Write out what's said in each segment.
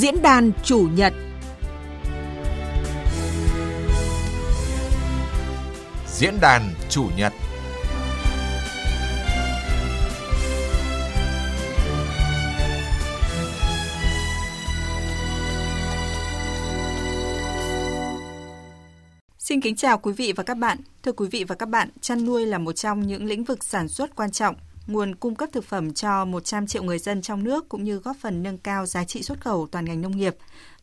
Diễn đàn Chủ nhật. Diễn đàn Chủ nhật. Xin kính chào quý vị và các bạn. Thưa quý vị và các bạn, chăn nuôi là một trong những lĩnh vực sản xuất quan trọng, nguồn cung cấp thực phẩm cho 100 triệu người dân trong nước cũng như góp phần nâng cao giá trị xuất khẩu toàn ngành nông nghiệp.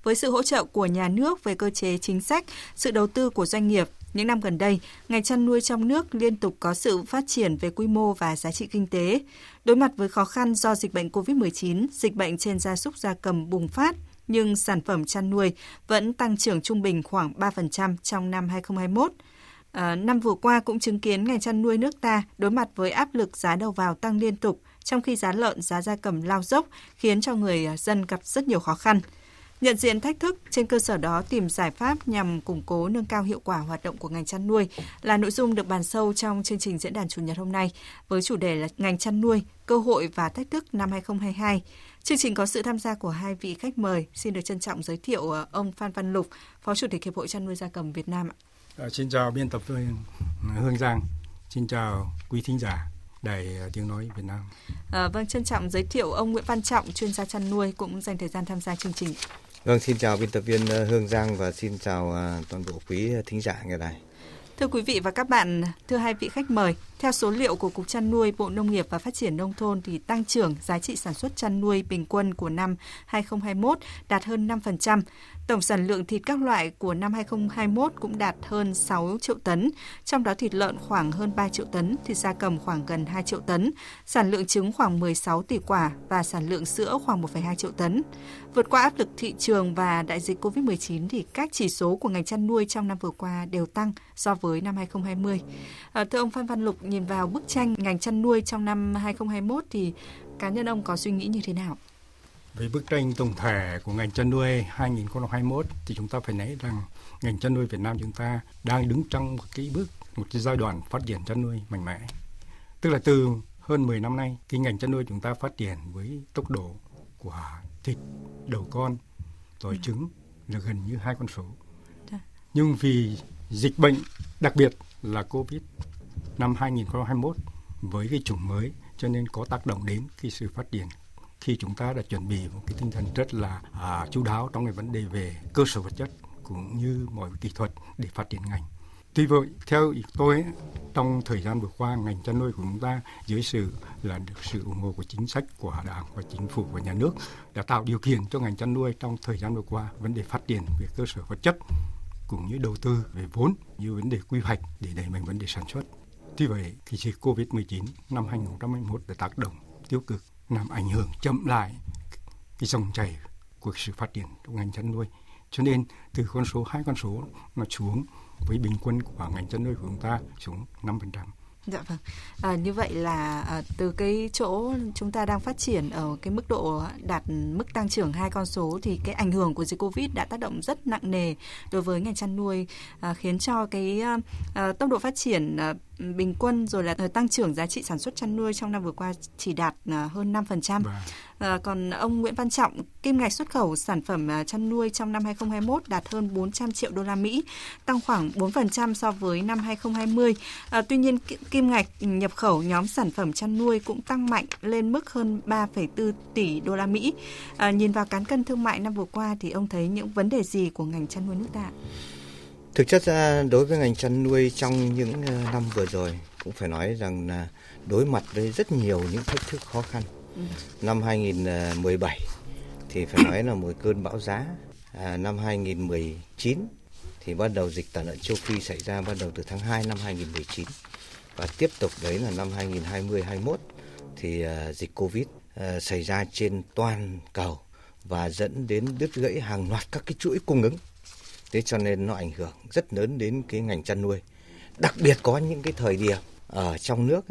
Với sự hỗ trợ của nhà nước về cơ chế chính sách, sự đầu tư của doanh nghiệp, những năm gần đây, ngành chăn nuôi trong nước liên tục có sự phát triển về quy mô và giá trị kinh tế. Đối mặt với khó khăn do dịch bệnh COVID-19, dịch bệnh trên gia súc gia cầm bùng phát, nhưng sản phẩm chăn nuôi vẫn tăng trưởng trung bình khoảng 3% trong năm 2021. Năm vừa qua cũng chứng kiến ngành chăn nuôi nước ta đối mặt với áp lực giá đầu vào tăng liên tục, trong khi giá lợn, giá gia cầm lao dốc khiến cho người dân gặp rất nhiều khó khăn. Nhận diện thách thức, trên cơ sở đó tìm giải pháp nhằm củng cố nâng cao hiệu quả hoạt động của ngành chăn nuôi là nội dung được bàn sâu trong chương trình Diễn đàn Chủ nhật hôm nay với chủ đề là ngành chăn nuôi, cơ hội và thách thức năm 2022. Chương trình có sự tham gia của hai vị khách mời. Xin được trân trọng giới thiệu ông Phan Văn Lục, Phó Chủ tịch Hiệp hội Chăn nuôi Gia cầm Việt Nam. Xin chào biên tập viên Hương Giang. Xin chào quý thính giả Đài Tiếng nói Việt Nam. Trân trọng giới thiệu ông Nguyễn Văn Trọng, chuyên gia chăn nuôi cũng dành thời gian tham gia chương trình. Xin chào biên tập viên Hương Giang và xin chào toàn bộ quý thính giả nghe đài. Thưa quý vị và các bạn, thưa hai vị khách mời, theo số liệu của Cục Chăn nuôi, Bộ Nông nghiệp và Phát triển Nông thôn thì tăng trưởng giá trị sản xuất chăn nuôi bình quân của năm 2021 đạt hơn 5%. Tổng sản lượng thịt các loại của năm 2021 cũng đạt hơn 6 triệu tấn, trong đó thịt lợn khoảng hơn 3 triệu tấn, thịt gia cầm khoảng gần 2 triệu tấn, sản lượng trứng khoảng 16 tỷ quả và sản lượng sữa khoảng 1,2 triệu tấn. Vượt qua áp lực thị trường và đại dịch COVID-19 thì các chỉ số của ngành chăn nuôi trong năm vừa qua đều tăng so với năm 2020. Thưa ông Phan Văn Lục, nhìn vào bức tranh ngành chăn nuôi trong năm 2021 thì cá nhân ông có suy nghĩ như thế nào? Về bức tranh tổng thể của ngành chăn nuôi 2021 thì chúng ta phải nói rằng ngành chăn nuôi Việt Nam chúng ta đang đứng trong một cái giai đoạn phát triển chăn nuôi mạnh mẽ. Tức là từ hơn 10 năm nay, cái ngành chăn nuôi chúng ta phát triển với tốc độ của thịt đầu con rồi trứng là gần như 2 con số. Nhưng vì dịch bệnh, đặc biệt là Covid năm 2021 với cái chủng mới cho nên có tác động đến cái sự phát triển, khi chúng ta đã chuẩn bị một cái tinh thần rất là chú đáo trong cái vấn đề về cơ sở vật chất cũng như mọi kỹ thuật để phát triển ngành. Tuy vậy, theo ý tôi, trong thời gian vừa qua, ngành chăn nuôi của chúng ta dưới sự ủng hộ của chính sách của Đảng và Chính phủ và Nhà nước đã tạo điều kiện cho ngành chăn nuôi trong thời gian vừa qua vấn đề phát triển về cơ sở vật chất cũng như đầu tư về vốn như vấn đề quy hoạch để đẩy mạnh vấn đề sản xuất. Tuy vậy, khi dịch Covid-19 năm 2021 đã tác động tiêu cực làm ảnh hưởng chậm lại cái dòng chảy của sự phát triển của ngành chăn nuôi. Cho nên từ con số 2 con số nó xuống với bình quân của ngành chăn nuôi của chúng ta xuống 5%. Dạ vâng. Như vậy là từ cái chỗ chúng ta đang phát triển ở cái mức độ đạt mức tăng trưởng 2 con số thì cái ảnh hưởng của dịch Covid đã tác động rất nặng nề đối với ngành chăn nuôi, khiến cho cái tốc độ phát triển bình quân rồi là tăng trưởng giá trị sản xuất chăn nuôi trong năm vừa qua chỉ đạt hơn 5%. Còn ông Nguyễn Văn Trọng, kim ngạch xuất khẩu sản phẩm chăn nuôi trong năm 2021 đạt hơn 400 triệu đô la Mỹ, tăng khoảng 4% so với năm 2020. Tuy nhiên, kim ngạch nhập khẩu nhóm sản phẩm chăn nuôi cũng tăng mạnh lên mức hơn 3,4 tỷ đô la Mỹ. Nhìn vào cán cân thương mại năm vừa qua thì ông thấy những vấn đề gì của ngành chăn nuôi nước ta? Thực chất ra đối với ngành chăn nuôi trong những năm vừa rồi cũng phải nói rằng là đối mặt với rất nhiều những thách thức khó khăn. Năm 2017 thì phải nói là một cơn bão giá. Năm 2019 thì bắt đầu dịch tả lợn châu Phi xảy ra bắt đầu từ tháng 2 năm 2019. Và tiếp tục đấy là năm 2020-21 thì dịch Covid xảy ra trên toàn cầu và dẫn đến đứt gãy hàng loạt các cái chuỗi cung ứng. Thế cho nên nó ảnh hưởng rất lớn đến cái ngành chăn nuôi. Đặc biệt có những cái thời điểm ở trong nước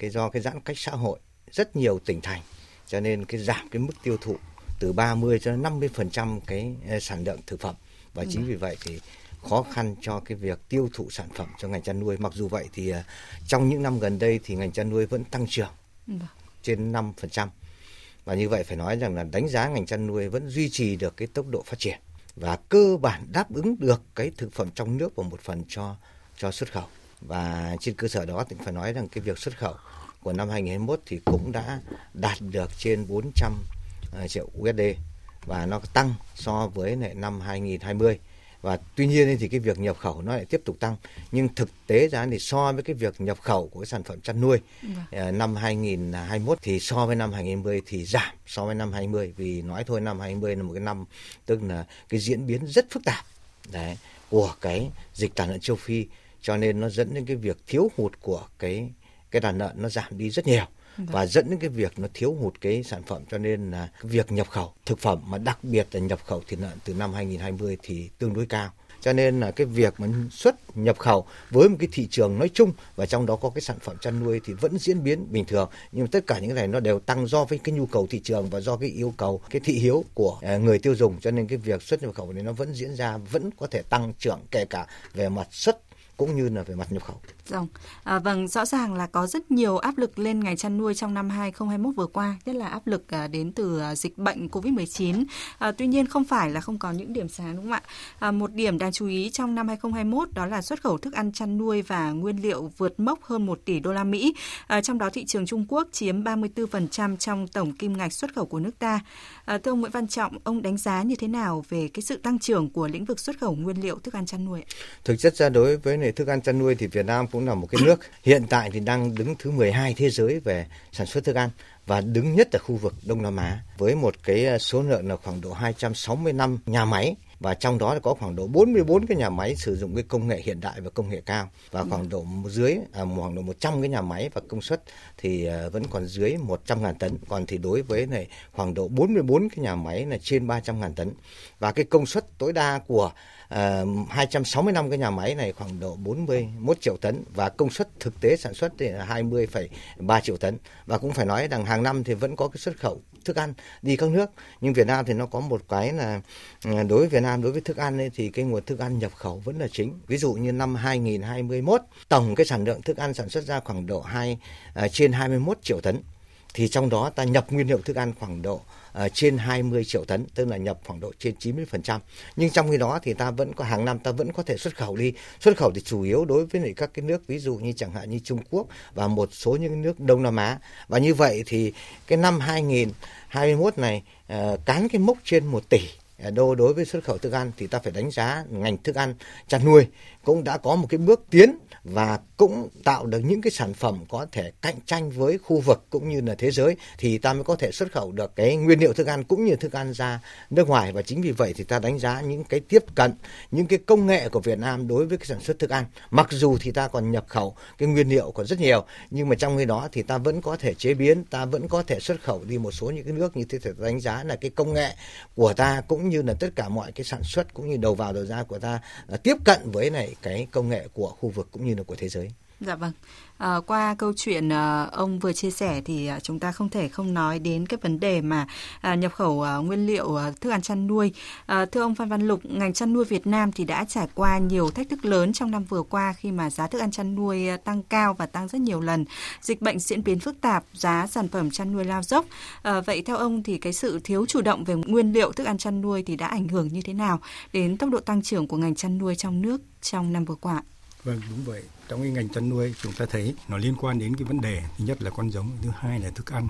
ấy, do cái giãn cách xã hội rất nhiều tỉnh thành cho nên cái giảm cái mức tiêu thụ từ 30 cho 50% cái sản lượng thực phẩm. Và chính vì vậy thì khó khăn cho cái việc tiêu thụ sản phẩm cho ngành chăn nuôi. Mặc dù vậy thì trong những năm gần đây thì ngành chăn nuôi vẫn tăng trưởng trên 5%. Và như vậy phải nói rằng là đánh giá ngành chăn nuôi vẫn duy trì được cái tốc độ phát triển và cơ bản đáp ứng được cái thực phẩm trong nước và một phần cho xuất khẩu. Và trên cơ sở đó thì phải nói rằng cái việc xuất khẩu của năm 2021 thì cũng đã đạt được trên 400 triệu USD và nó tăng so với năm 2020. Và tuy nhiên thì cái việc nhập khẩu nó lại tiếp tục tăng, nhưng thực tế ra thì so với cái việc nhập khẩu của sản phẩm chăn nuôi năm 2021 thì so với năm 2020 thì giảm so với năm 2020, vì nói thôi năm 2020 là một cái năm tức là cái diễn biến rất phức tạp đấy của cái dịch tả lợn châu Phi, cho nên nó dẫn đến cái việc thiếu hụt của cái đàn lợn nó giảm đi rất nhiều. Và dẫn đến cái việc nó thiếu hụt cái sản phẩm, cho nên là việc nhập khẩu thực phẩm mà đặc biệt là nhập khẩu thịt lợn từ năm 2020 thì tương đối cao. Cho nên là cái việc mà xuất nhập khẩu với một cái thị trường nói chung và trong đó có cái sản phẩm chăn nuôi thì vẫn diễn biến bình thường. Nhưng tất cả những cái này nó đều tăng do với cái nhu cầu thị trường và do cái yêu cầu, cái thị hiếu của người tiêu dùng. Cho nên cái việc xuất nhập khẩu này nó vẫn diễn ra, vẫn có thể tăng trưởng kể cả về mặt xuất cũng như là về mặt nhập khẩu. Vâng, rõ ràng là có rất nhiều áp lực lên ngành chăn nuôi trong năm 2021 vừa qua, nhất là áp lực đến từ dịch bệnh COVID-19. Tuy nhiên không phải là không có những điểm sáng, đúng không ạ? Một điểm đáng chú ý trong năm 2021 đó là xuất khẩu thức ăn chăn nuôi và nguyên liệu vượt mốc hơn 1 tỷ đô la Mỹ. Trong đó thị trường Trung Quốc chiếm 34% trong tổng kim ngạch xuất khẩu của nước ta. Thưa ông Nguyễn Văn Trọng, ông đánh giá như thế nào về cái sự tăng trưởng của lĩnh vực xuất khẩu nguyên liệu thức ăn chăn nuôi? Thực chất ra đối với nền thức ăn chăn nuôi thì Việt Nam cũng là một cái nước hiện tại thì đang đứng thứ 12 thế giới về sản xuất thức ăn và đứng nhất ở khu vực Đông Nam Á với một cái số lượng là khoảng độ 265 nhà máy, và trong đó có khoảng độ 44 cái nhà máy sử dụng cái công nghệ hiện đại và công nghệ cao, và khoảng độ khoảng độ 100 cái nhà máy và công suất thì vẫn còn dưới 100.000 tấn. Còn thì đối với này khoảng độ 44 cái nhà máy là trên 300.000 tấn, và cái công suất tối đa của 265 cái nhà máy này khoảng độ 41 triệu tấn và công suất thực tế sản xuất thì là 20,3 triệu tấn. Và cũng phải nói rằng hàng năm thì vẫn có cái xuất khẩu thức ăn đi các nước, nhưng Việt Nam thì nó có một cái là đối với Việt Nam, đối với thức ăn ấy, thì cái nguồn thức ăn nhập khẩu vẫn là chính. Ví dụ như năm 2021 tổng cái sản lượng thức ăn sản xuất ra khoảng độ trên 21 triệu tấn, thì trong đó ta nhập nguyên liệu thức ăn khoảng độ trên 20 triệu tấn, tức là nhập khoảng độ trên 90%. Nhưng trong khi đó thì ta vẫn có hàng năm ta vẫn có thể xuất khẩu đi. Xuất khẩu thì chủ yếu đối với các cái nước ví dụ như chẳng hạn như Trung Quốc và một số những nước Đông Nam Á. Và như vậy thì cái năm 2021 này cán cái mốc trên 1 tỷ đô đối với xuất khẩu thức ăn, thì ta phải đánh giá ngành thức ăn chăn nuôi cũng đã có một cái bước tiến và cũng tạo được những cái sản phẩm có thể cạnh tranh với khu vực cũng như là thế giới, thì ta mới có thể xuất khẩu được cái nguyên liệu thức ăn cũng như thức ăn ra nước ngoài. Và chính vì vậy thì ta đánh giá những cái tiếp cận, những cái công nghệ của Việt Nam đối với cái sản xuất thức ăn. Mặc dù thì ta còn nhập khẩu cái nguyên liệu còn rất nhiều, nhưng mà trong khi đó thì ta vẫn có thể chế biến, ta vẫn có thể xuất khẩu đi một số những cái nước như thế. Thì ta đánh giá là cái công nghệ của ta cũng như là tất cả mọi cái sản xuất cũng như đầu vào đầu ra của ta tiếp cận với cái công nghệ của khu vực cũng như là của thế giới. Dạ vâng. Qua câu chuyện ông vừa chia sẻ thì chúng ta không thể không nói đến cái vấn đề mà nhập khẩu nguyên liệu thức ăn chăn nuôi. Thưa ông Phan Văn Lục, ngành chăn nuôi Việt Nam thì đã trải qua nhiều thách thức lớn trong năm vừa qua khi mà giá thức ăn chăn nuôi tăng cao và tăng rất nhiều lần. Dịch bệnh diễn biến phức tạp, giá sản phẩm chăn nuôi lao dốc. Vậy theo ông thì cái sự thiếu chủ động về nguyên liệu thức ăn chăn nuôi thì đã ảnh hưởng như thế nào đến tốc độ tăng trưởng của ngành chăn nuôi trong nước trong năm vừa qua? Vâng, đúng vậy. Trong cái ngành chăn nuôi chúng ta thấy nó liên quan đến cái vấn đề, thứ nhất là con giống, thứ hai là thức ăn,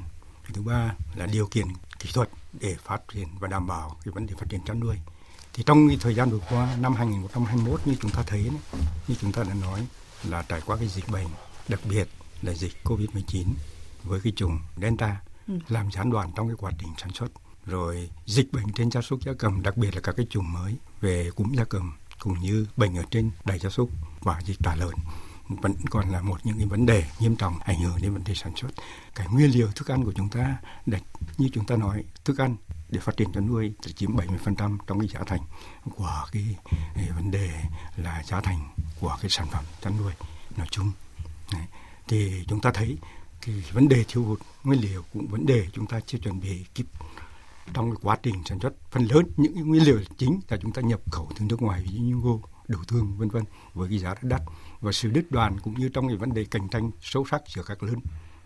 thứ ba là điều kiện kỹ thuật để phát triển và đảm bảo cái vấn đề phát triển chăn nuôi. Thì trong cái thời gian vừa qua năm 2021 như chúng ta thấy, như chúng ta đã nói là trải qua cái dịch bệnh, đặc biệt là dịch COVID-19 với cái chủng Delta làm gián đoạn trong cái quá trình sản xuất, rồi dịch bệnh trên gia súc gia cầm, đặc biệt là các cái chủng mới về cúm gia cầm cũng như bệnh ở trên đàn gia súc và dịch tả lợn vẫn còn là một những cái vấn đề nghiêm trọng ảnh hưởng đến vấn đề sản xuất. Cái nguyên liệu thức ăn của chúng ta, để, như chúng ta nói, thức ăn để phát triển chăn nuôi chiếm 70% trong cái giá thành của cái vấn đề là giá thành của cái sản phẩm chăn nuôi nói chung. Đấy. Thì chúng ta thấy cái vấn đề thiếu hụt nguyên liệu cũng vấn đề chúng ta chưa chuẩn bị kịp trong cái quá trình sản xuất. Phần lớn những cái nguyên liệu chính là chúng ta nhập khẩu từ nước ngoài, ví dụ như ngô, đậu tương vân vân với cái giá rất đắt, và sự đứt đoạn cũng như trong cái vấn đề cạnh tranh sâu sắc giữa các lớn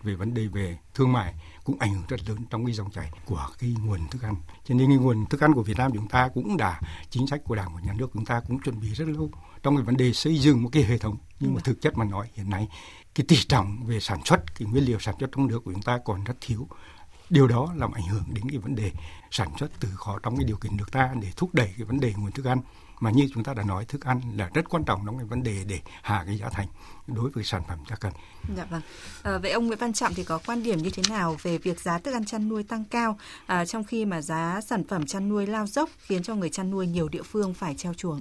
về vấn đề về thương mại cũng ảnh hưởng rất lớn trong cái dòng chảy của cái nguồn thức ăn. Cho nên cái nguồn thức ăn của Việt Nam chúng ta cũng đã, chính sách của Đảng và Nhà nước chúng ta cũng chuẩn bị rất lâu trong cái vấn đề xây dựng một cái hệ thống. Nhưng mà thực chất mà nói hiện nay cái tỷ trọng về sản xuất, cái nguyên liệu sản xuất trong nước của chúng ta còn rất thiếu. Điều đó làm ảnh hưởng đến cái vấn đề sản xuất từ khó trong cái điều kiện nước ta để thúc đẩy cái vấn đề nguồn thức ăn. Mà như chúng ta đã nói, thức ăn là rất quan trọng trong cái vấn đề để hạ cái giá thành đối với sản phẩm gia cầm. Dạ vâng. Vậy ông Nguyễn Văn Trọng thì có quan điểm như thế nào về việc giá thức ăn chăn nuôi tăng cao trong khi mà giá sản phẩm chăn nuôi lao dốc khiến cho người chăn nuôi nhiều địa phương phải treo chuồng?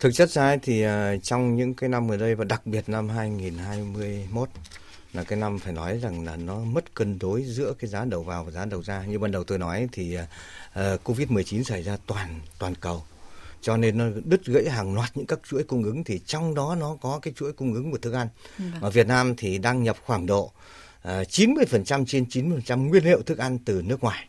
Thực chất ra thì trong những cái năm gần đây và đặc biệt năm 2021 là cái năm phải nói rằng là nó mất cân đối giữa cái giá đầu vào và giá đầu ra. Như ban đầu tôi nói thì Covid-19 xảy ra toàn cầu. Cho nên nó đứt gãy hàng loạt những các chuỗi cung ứng, thì trong đó nó có cái chuỗi cung ứng của thức ăn. Ở Việt Nam thì đang nhập khoảng độ 90% trên 90% nguyên liệu thức ăn từ nước ngoài.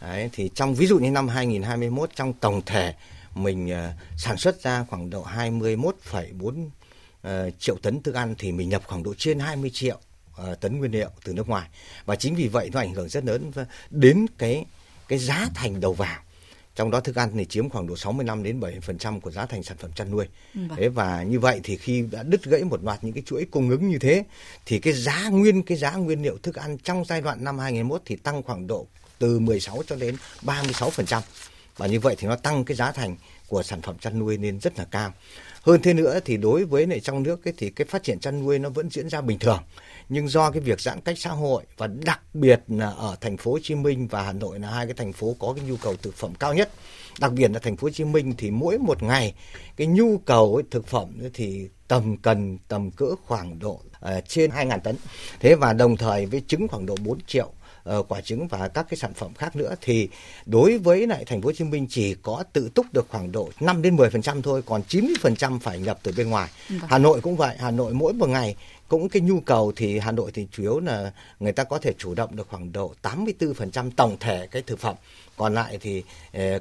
Đấy, thì trong ví dụ như năm 2021 trong tổng thể mình sản xuất ra khoảng độ 21,4 triệu tấn thức ăn thì mình nhập khoảng độ trên 20 triệu tấn nguyên liệu từ nước ngoài. Và chính vì vậy nó ảnh hưởng rất lớn đến cái giá thành đầu vào. Trong đó thức ăn thì chiếm khoảng độ 65 đến 70% của giá thành sản phẩm chăn nuôi. Thế và như vậy thì khi đã đứt gãy một loạt những cái chuỗi cung ứng như thế thì cái giá nguyên liệu thức ăn trong giai đoạn năm 2021 thì tăng khoảng độ từ 16 cho đến 36%. Và như vậy thì nó tăng cái giá thành của sản phẩm chăn nuôi lên rất là cao. Hơn thế nữa thì đối với lại trong nước ấy, thì cái phát triển chăn nuôi nó vẫn diễn ra bình thường. Nhưng do cái việc giãn cách xã hội và đặc biệt là ở thành phố Hồ Chí Minh và Hà Nội là hai cái thành phố có cái nhu cầu thực phẩm cao nhất. Đặc biệt là thành phố Hồ Chí Minh thì mỗi một ngày cái nhu cầu thực phẩm thì tầm cỡ khoảng độ trên 2.000 tấn. Thế và đồng thời với trứng khoảng độ 4 triệu. Quả trứng và các cái sản phẩm khác nữa thì đối với lại thành phố Hồ Chí Minh chỉ có tự túc được khoảng độ 5 đến 10% thôi, còn 90% phải nhập từ bên ngoài. Hà Nội cũng vậy, Hà Nội mỗi một ngày cũng cái nhu cầu thì Hà Nội thì chủ yếu là người ta có thể chủ động được khoảng độ 84% tổng thể cái thực phẩm. Còn lại thì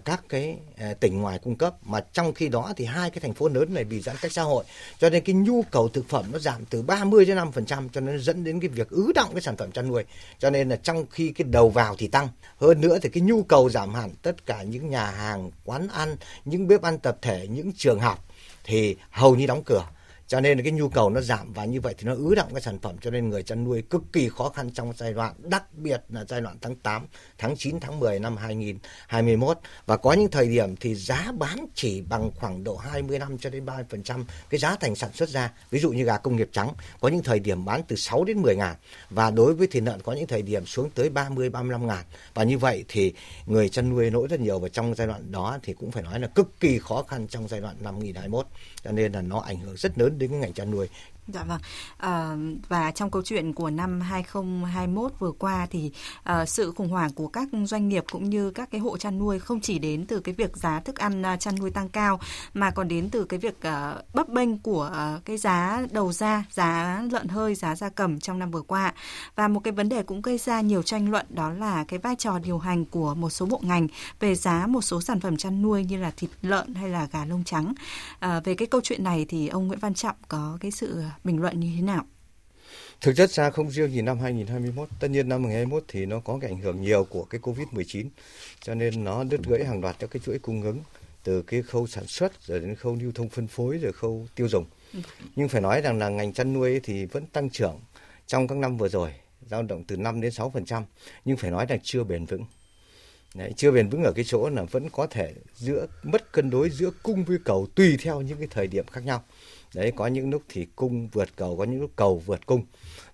các cái tỉnh ngoài cung cấp, mà trong khi đó thì hai cái thành phố lớn này bị giãn cách xã hội cho nên cái nhu cầu thực phẩm nó giảm từ 30 đến 5%, cho nên dẫn đến cái việc ứ đọng cái sản phẩm chăn nuôi. Cho nên là trong khi cái đầu vào thì tăng, hơn nữa thì cái nhu cầu giảm hẳn, tất cả những nhà hàng, quán ăn, những bếp ăn tập thể, những trường học thì hầu như đóng cửa. Cho nên cái nhu cầu nó giảm và như vậy thì nó ứ đọng cái sản phẩm, cho nên người chăn nuôi cực kỳ khó khăn trong giai đoạn, đặc biệt là giai đoạn tháng 8, tháng 9, tháng 10 năm 2021. Và có những thời điểm thì giá bán chỉ bằng khoảng độ 25 cho đến 30% cái giá thành sản xuất ra. Ví dụ như gà công nghiệp trắng có những thời điểm bán từ 6 đến 10 ngàn và đối với thịt lợn có những thời điểm xuống tới 30, 35 ngàn. Và như vậy thì người chăn nuôi lỗ rất nhiều và trong giai đoạn đó thì cũng phải nói là cực kỳ khó khăn trong giai đoạn năm 2021. Cho nên là nó ảnh hưởng rất lớn đến cái ngành chăn nuôi. Dạ vâng. Và trong câu chuyện của năm 2021 vừa qua thì sự khủng hoảng của các doanh nghiệp cũng như các cái hộ chăn nuôi không chỉ đến từ cái việc giá thức ăn chăn nuôi tăng cao mà còn đến từ cái việc bấp bênh của cái giá đầu ra, giá lợn hơi, giá gia cầm trong năm vừa qua. Và một cái vấn đề cũng gây ra nhiều tranh luận đó là cái vai trò điều hành của một số bộ ngành về giá một số sản phẩm chăn nuôi như là thịt lợn hay là gà lông trắng. Về cái câu chuyện này thì ông Nguyễn Văn Trọng có cái sự bình luận như thế nào? Thực chất ra không riêng gì năm 2021, tất nhiên năm 2021 thì nó có cái ảnh hưởng nhiều của cái Covid-19, cho nên nó đứt gãy hàng loạt các cái chuỗi cung ứng từ cái khâu sản xuất rồi đến khâu lưu thông phân phối rồi khâu tiêu dùng. Nhưng phải nói rằng là ngành chăn nuôi thì vẫn tăng trưởng trong các năm vừa rồi, dao động từ 5 đến 6%, nhưng phải nói là chưa bền vững. Đấy, chưa bền vững ở cái chỗ là vẫn có thể mất cân đối giữa cung với cầu tùy theo những cái thời điểm khác nhau. Đấy, có những lúc thì cung vượt cầu, có những lúc cầu vượt cung.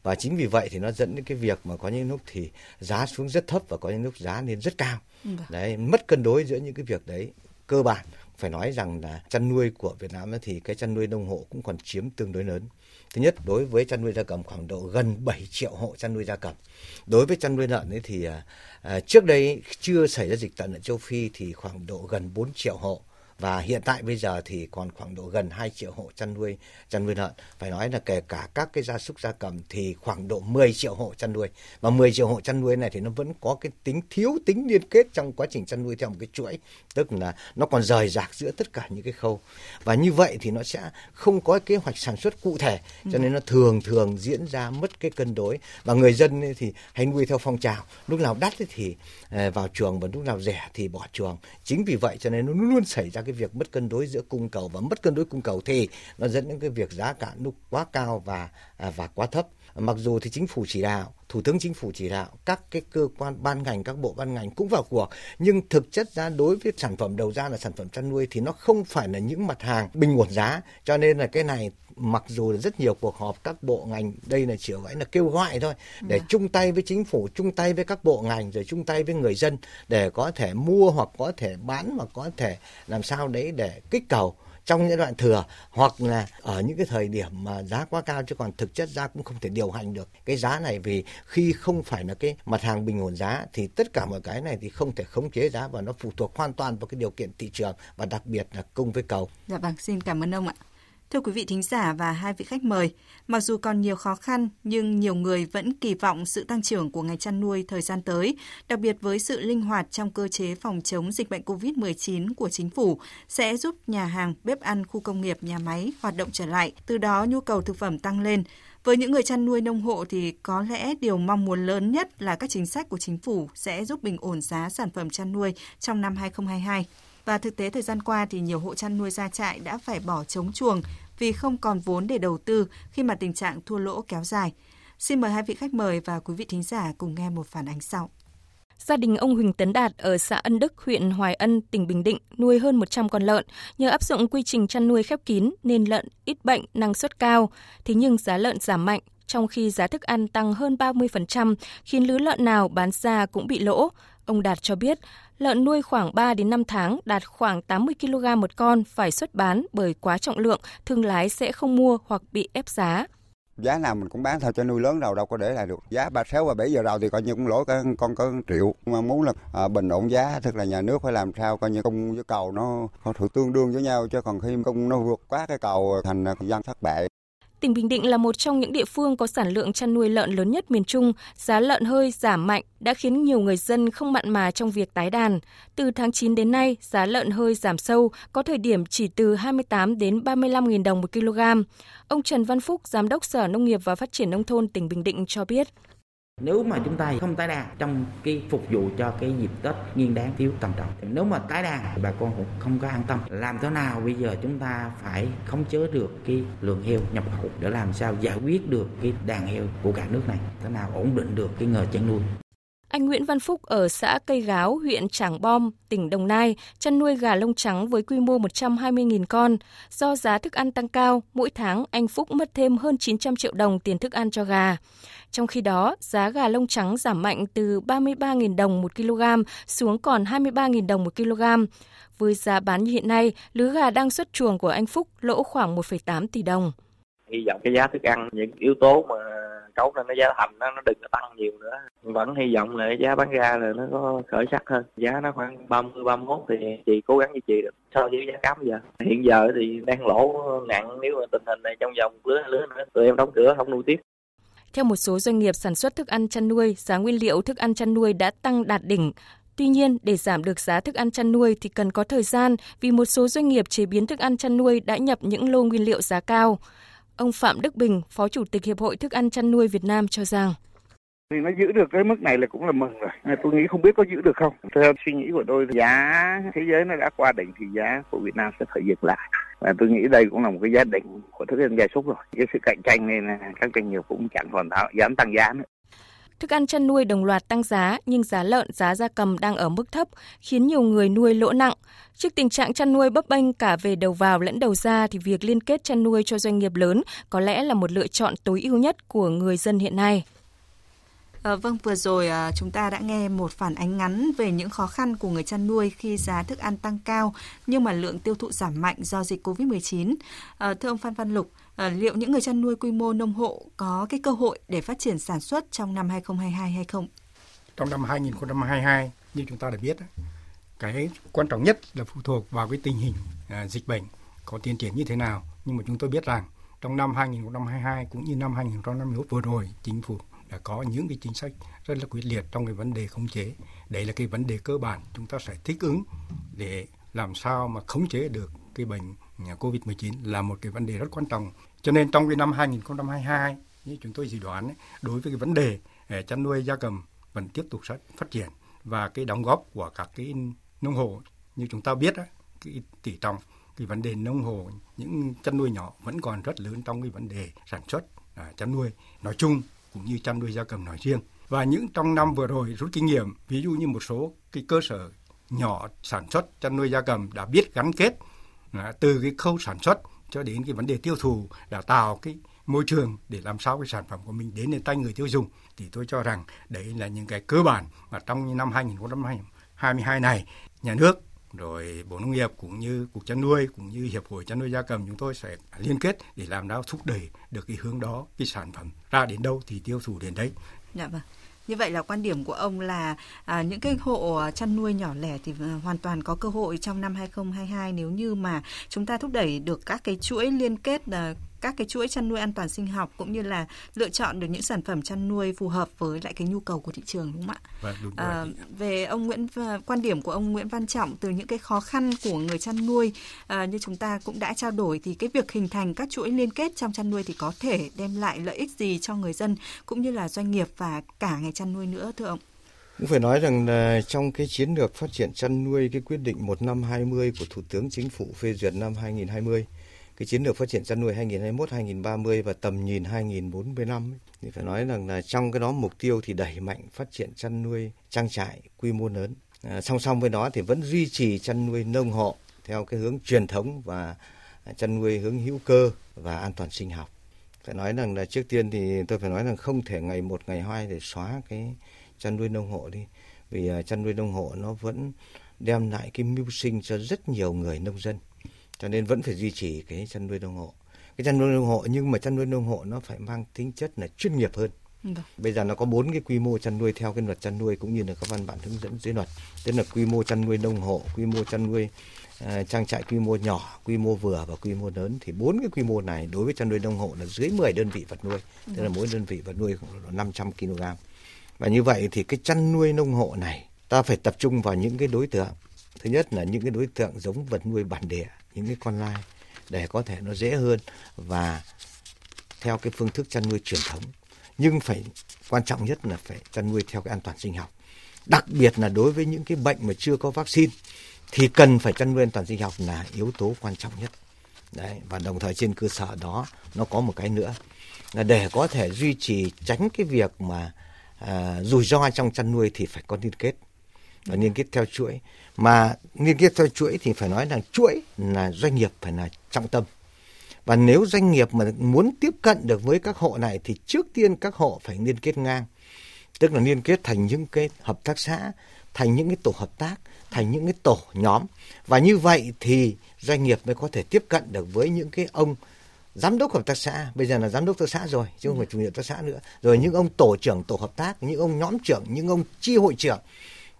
Và chính vì vậy thì nó dẫn đến cái việc mà có những lúc thì giá xuống rất thấp và có những lúc giá lên rất cao. Đấy, mất cân đối giữa những cái việc đấy. Cơ bản phải nói rằng là chăn nuôi của Việt Nam thì cái chăn nuôi nông hộ cũng còn chiếm tương đối lớn. Thứ nhất, đối với chăn nuôi gia cầm khoảng độ gần 7 triệu hộ chăn nuôi gia cầm. Đối với chăn nuôi lợn ấy thì trước đây chưa xảy ra dịch tả lợn châu Phi thì khoảng độ gần 4 triệu hộ. Và hiện tại bây giờ thì còn khoảng độ gần 2 triệu hộ chăn nuôi lợn. Phải nói là kể cả các cái gia súc gia cầm thì khoảng độ 10 triệu hộ chăn nuôi. Và 10 triệu hộ chăn nuôi này thì nó vẫn có cái tính thiếu tính liên kết trong quá trình chăn nuôi theo một cái chuỗi. Tức là nó còn rời rạc giữa tất cả những cái khâu. Và như vậy thì nó sẽ không có kế hoạch sản xuất cụ thể. Cho nên nó thường diễn ra mất cái cân đối. Và người dân thì hay nuôi theo phong trào. Lúc nào đắt thì vào chuồng và lúc nào rẻ thì bỏ chuồng. Chính vì vậy cho nên nó luôn xảy ra cái việc mất cân đối giữa cung cầu, và mất cân đối cung cầu thì nó dẫn đến cái việc giá cả lúc quá cao và quá thấp. Mặc dù thì chính phủ chỉ đạo, Thủ tướng Chính phủ chỉ đạo các cái cơ quan ban ngành, các bộ ban ngành cũng vào cuộc, nhưng thực chất ra đối với sản phẩm đầu ra là sản phẩm chăn nuôi thì nó không phải là những mặt hàng bình ổn giá. Cho nên là cái này mặc dù là rất nhiều cuộc họp các bộ ngành, đây là chỉ gọi là kêu gọi thôi, để chung tay với chính phủ, chung tay với các bộ ngành, rồi chung tay với người dân để có thể mua hoặc có thể bán hoặc có thể làm sao đấy để kích cầu trong những đoạn thừa, hoặc là ở những cái thời điểm mà giá quá cao, chứ còn thực chất ra cũng không thể điều hành được cái giá này, vì khi không phải là cái mặt hàng bình ổn giá thì tất cả mọi cái này thì không thể khống chế giá, và nó phụ thuộc hoàn toàn vào cái điều kiện thị trường và đặc biệt là cung với cầu. Dạ vâng, xin cảm ơn ông ạ. Thưa quý vị thính giả và hai vị khách mời, mặc dù còn nhiều khó khăn nhưng nhiều người vẫn kỳ vọng sự tăng trưởng của ngành chăn nuôi thời gian tới, đặc biệt với sự linh hoạt trong cơ chế phòng chống dịch bệnh COVID-19 của chính phủ sẽ giúp nhà hàng, bếp ăn, khu công nghiệp, nhà máy hoạt động trở lại, từ đó nhu cầu thực phẩm tăng lên. Với những người chăn nuôi nông hộ thì có lẽ điều mong muốn lớn nhất là các chính sách của chính phủ sẽ giúp bình ổn giá sản phẩm chăn nuôi trong năm 2022. Và thực tế thời gian qua thì nhiều hộ chăn nuôi gia trại đã phải bỏ trống chuồng vì không còn vốn để đầu tư khi mà tình trạng thua lỗ kéo dài. Xin mời hai vị khách mời và quý vị thính giả cùng nghe một phản ánh sau. Gia đình ông Huỳnh Tấn Đạt ở xã Ân Đức, huyện Hoài Ân, tỉnh Bình Định nuôi hơn 100 con lợn. Nhờ áp dụng quy trình chăn nuôi khép kín nên lợn ít bệnh, năng suất cao. Thế nhưng giá lợn giảm mạnh, trong khi giá thức ăn tăng hơn 30%, khiến lứa lợn nào bán ra cũng bị lỗ. Ông Đạt cho biết, lợn nuôi khoảng 3 đến 5 tháng đạt khoảng 80 kg một con phải xuất bán bởi quá trọng lượng, thương lái sẽ không mua hoặc bị ép giá. Giá nào mình cũng bán thôi, cho nuôi lớn rồi đâu có để lại được. Giá 36 và 7 giờ rồi thì coi như cũng lỗ con có 1 triệu. Mà muốn là bình ổn giá, tức là nhà nước phải làm sao coi như cung với cầu nó thử tương đương với nhau, chứ còn khi cung nó vượt quá cái cầu thành dân thất bại. Tỉnh Bình Định là một trong những địa phương có sản lượng chăn nuôi lợn lớn nhất miền Trung. Giá lợn hơi giảm mạnh đã khiến nhiều người dân không mặn mà trong việc tái đàn. Từ tháng 9 đến nay, giá lợn hơi giảm sâu, có thời điểm chỉ từ 28 đến 35.000 đồng một kg. Ông Trần Văn Phúc, Giám đốc Sở Nông nghiệp và Phát triển Nông thôn tỉnh Bình Định cho biết. Nếu mà chúng ta không tái đàn trong cái phục vụ cho cái dịp Tết Nguyên Đán thiếu trầm trọng, nếu mà tái đàn thì bà con cũng không có an tâm. Làm thế nào bây giờ chúng ta phải khống chế được cái lượng heo nhập khẩu để làm sao giải quyết được cái đàn heo của cả nước này, thế nào ổn định được cái nghề chăn nuôi. Anh Nguyễn Văn Phúc ở xã Cây Gáo, huyện Trảng Bom, tỉnh Đồng Nai, chăn nuôi gà lông trắng với quy mô 120.000 con. Do giá thức ăn tăng cao, mỗi tháng anh Phúc mất thêm hơn 900 triệu đồng tiền thức ăn cho gà. Trong khi đó, giá gà lông trắng giảm mạnh từ 33.000 đồng 1 kg xuống còn 23.000 đồng 1 kg. Với giá bán như hiện nay, lứa gà đang xuất chuồng của anh Phúc lỗ khoảng 1,8 tỷ đồng. Hy vọng cái giá thức ăn, những yếu tố mà cấu nên cái giá thành nó đừng có tăng nhiều nữa. Vẫn hy vọng là cái giá bán ra là nó có khởi sắc hơn. Giá nó khoảng 30-31 thì chị cố gắng duy trì được so với giá cám giờ. Hiện giờ thì đang lỗ nặng, nếu mà tình hình này trong vòng lứa nữa tụi em đóng cửa không nuôi tiếp. Theo một số doanh nghiệp sản xuất thức ăn chăn nuôi, giá nguyên liệu thức ăn chăn nuôi đã tăng đạt đỉnh. Tuy nhiên, để giảm được giá thức ăn chăn nuôi thì cần có thời gian, vì một số doanh nghiệp chế biến thức ăn chăn nuôi đã nhập những lô nguyên liệu giá cao. Ông Phạm Đức Bình, Phó Chủ tịch Hiệp hội Thức ăn chăn nuôi Việt Nam cho rằng thì nó giữ được cái mức này là cũng là mừng rồi. Tôi nghĩ không biết có giữ được không. Theo suy nghĩ của tôi, giá thế giới nó đã qua đỉnh thì giá của Việt Nam sẽ phải dừng lại. Và tôi nghĩ đây cũng là một cái giá đỉnh của thức ăn gia súc rồi. Cái sự cạnh tranh nên là các doanh nghiệp cũng chẳng còn dám tăng giá nữa. Thức ăn chăn nuôi đồng loạt tăng giá nhưng giá lợn, giá gia cầm đang ở mức thấp khiến nhiều người nuôi lỗ nặng. Trước tình trạng chăn nuôi bấp bênh cả về đầu vào lẫn đầu ra thì việc liên kết chăn nuôi cho doanh nghiệp lớn có lẽ là một lựa chọn tối ưu nhất của người dân hiện nay. Vâng, vừa rồi chúng ta đã nghe một phản ánh ngắn về những khó khăn của người chăn nuôi khi giá thức ăn tăng cao nhưng mà lượng tiêu thụ giảm mạnh do dịch COVID-19. Thưa ông Phan Văn Lục, liệu những người chăn nuôi quy mô nông hộ có cái cơ hội để phát triển sản xuất trong năm 2022 hay không? Trong năm 2022, như chúng ta đã biết, cái quan trọng nhất là phụ thuộc vào cái tình hình dịch bệnh có tiến triển như thế nào. Nhưng mà chúng tôi biết rằng trong năm 2022 cũng như năm 2021 vừa rồi, chính phủ đã có những cái chính sách rất là quyết liệt trong cái vấn đề khống chế. Đấy là cái vấn đề cơ bản chúng ta phải thích ứng để làm sao mà khống chế được cái bệnh COVID-19 là một cái vấn đề rất quan trọng. Cho nên trong cái năm 2022 như chúng tôi dự đoán đối với cái vấn đề chăn nuôi gia cầm vẫn tiếp tục phát triển và cái đóng góp của các cái nông hộ như chúng ta biết cái tỷ trọng cái vấn đề nông hộ những chăn nuôi nhỏ vẫn còn rất lớn trong cái vấn đề sản xuất chăn nuôi nói chung cũng như chăn nuôi gia cầm nói riêng. Và những trong năm vừa rồi rút kinh nghiệm, ví dụ như một số cái cơ sở nhỏ sản xuất chăn nuôi gia cầm đã biết gắn kết từ cái khâu sản xuất cho đến cái vấn đề tiêu thụ, đã tạo cái môi trường để làm sao cái sản phẩm của mình đến tay người tiêu dùng. Thì tôi cho rằng đấy là những cái cơ bản mà trong năm 2022 này, nhà nước, rồi Bộ Nông nghiệp cũng như Cục Chăn nuôi, cũng như Hiệp hội Chăn nuôi Gia cầm chúng tôi sẽ liên kết để làm sao thúc đẩy được cái hướng đó, cái sản phẩm ra đến đâu thì tiêu thụ đến đấy. Dạ vâng. Như vậy là quan điểm của ông là những cái hộ chăn nuôi nhỏ lẻ thì hoàn toàn có cơ hội trong năm 2022 nếu như mà chúng ta thúc đẩy được các cái chuỗi liên kết, các cái chuỗi chăn nuôi an toàn sinh học cũng như là lựa chọn được những sản phẩm chăn nuôi phù hợp với lại cái nhu cầu của thị trường, đúng không ạ? Vâng, đúng rồi. Về quan điểm của ông Nguyễn Văn Trọng, từ những cái khó khăn của người chăn nuôi như chúng ta cũng đã trao đổi thì cái việc hình thành các chuỗi liên kết trong chăn nuôi thì có thể đem lại lợi ích gì cho người dân cũng như là doanh nghiệp và cả ngành chăn nuôi nữa, thưa ông? Cũng phải nói rằng là trong cái chiến lược phát triển chăn nuôi, cái quyết định 1520 của Thủ tướng Chính phủ phê duyệt năm 2020, cái chiến lược phát triển chăn nuôi 2021-2030 và tầm nhìn 2045 thì phải nói rằng là trong cái đó mục tiêu thì đẩy mạnh phát triển chăn nuôi trang trại quy mô lớn. Song song với đó thì vẫn duy trì chăn nuôi nông hộ theo cái hướng truyền thống và chăn nuôi hướng hữu cơ và an toàn sinh học. Phải nói rằng là trước tiên thì tôi phải nói rằng không thể ngày một ngày hai để xóa cái chăn nuôi nông hộ đi. Vì chăn nuôi nông hộ nó vẫn đem lại cái mưu sinh cho rất nhiều người nông dân. Cho nên vẫn phải duy trì cái chăn nuôi nông hộ. Cái chăn nuôi nông hộ, nhưng mà chăn nuôi nông hộ nó phải mang tính chất là chuyên nghiệp hơn. Bây giờ nó có 4 cái quy mô chăn nuôi theo cái luật chăn nuôi cũng như là các văn bản hướng dẫn dưới luật. Tức là quy mô chăn nuôi nông hộ, quy mô chăn nuôi trang trại quy mô nhỏ, quy mô vừa và quy mô lớn. Thì 4 cái quy mô này đối với chăn nuôi nông hộ là dưới 10 đơn vị vật nuôi. Tức là mỗi đơn vị vật nuôi khoảng 500 kg. Và như vậy thì cái chăn nuôi nông hộ này ta phải tập trung vào những cái đối tượng. Thứ nhất là những cái đối tượng giống vật nuôi bản địa, những cái con lai để có thể nó dễ hơn và theo cái phương thức chăn nuôi truyền thống. Nhưng phải quan trọng nhất là phải chăn nuôi theo cái an toàn sinh học. Đặc biệt là đối với những cái bệnh mà chưa có vaccine thì cần phải chăn nuôi an toàn sinh học là yếu tố quan trọng nhất. Đấy, và đồng thời trên cơ sở đó nó có một cái nữa là để có thể duy trì tránh cái việc mà rủi ro trong chăn nuôi thì phải có liên kết. Và liên kết theo chuỗi, mà liên kết theo chuỗi thì phải nói rằng chuỗi là doanh nghiệp phải là trọng tâm. Và nếu doanh nghiệp mà muốn tiếp cận được với các hộ này thì trước tiên các hộ phải liên kết ngang, tức là liên kết thành những cái hợp tác xã, thành những cái tổ hợp tác, thành những cái tổ nhóm. Và như vậy thì doanh nghiệp mới có thể tiếp cận được với những cái ông giám đốc hợp tác xã, bây giờ là giám đốc hợp tác xã rồi chứ không phải chủ nhiệm hợp tác xã nữa, rồi những ông tổ trưởng tổ hợp tác, những ông nhóm trưởng, những ông chi hội trưởng,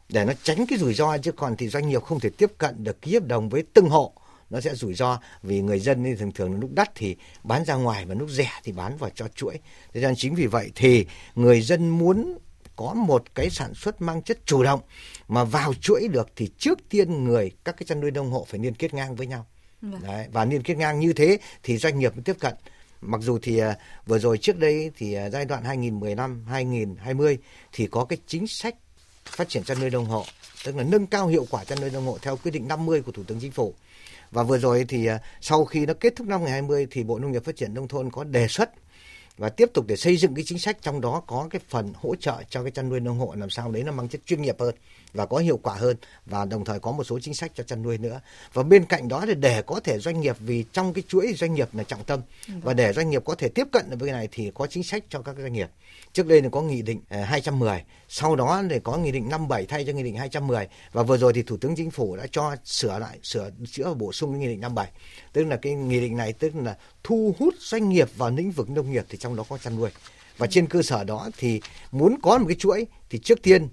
để nó tránh cái rủi ro. Chứ còn thì doanh nghiệp không thể tiếp cận được ký hợp đồng với từng hộ, nó sẽ rủi ro. Vì người dân thì thường thường lúc đắt thì bán ra ngoài và lúc rẻ thì bán vào cho chuỗi. Thế nên chính vì vậy thì người dân muốn có một cái sản xuất mang chất chủ động mà vào chuỗi được thì trước tiên các cái chăn nuôi nông hộ phải liên kết ngang với nhau. Đấy, và liên kết ngang như thế thì doanh nghiệp mới tiếp cận. Mặc dù thì vừa rồi trước đây thì giai đoạn 2015-2020 thì có cái chính sách phát triển chăn nuôi nông hộ, tức là nâng cao hiệu quả chăn nuôi nông hộ theo quyết định 50 của Thủ tướng Chính phủ. Và vừa rồi thì sau khi nó kết thúc năm 2020 thì Bộ Nông nghiệp Phát triển Nông thôn có đề xuất và tiếp tục để xây dựng cái chính sách, trong đó có cái phần hỗ trợ cho cái chăn nuôi nông hộ làm sao đấy nó mang chất chuyên nghiệp hơn và có hiệu quả hơn, và đồng thời có một số chính sách cho chăn nuôi nữa. Và bên cạnh đó là để có thể doanh nghiệp, vì trong cái chuỗi doanh nghiệp là trọng tâm, và để doanh nghiệp có thể tiếp cận với cái này thì có chính sách cho các doanh nghiệp. Trước đây là có nghị định 210, sau đó thì có nghị định 57 thay cho nghị định 210, và vừa rồi thì Thủ tướng Chính phủ đã cho sửa chữa và bổ sung cái nghị định 57. Tức là cái nghị định này tức là thu hút doanh nghiệp vào lĩnh vực nông nghiệp thì trong đó có chăn nuôi. Và trên cơ sở đó thì muốn có một cái chuỗi thì trước tiên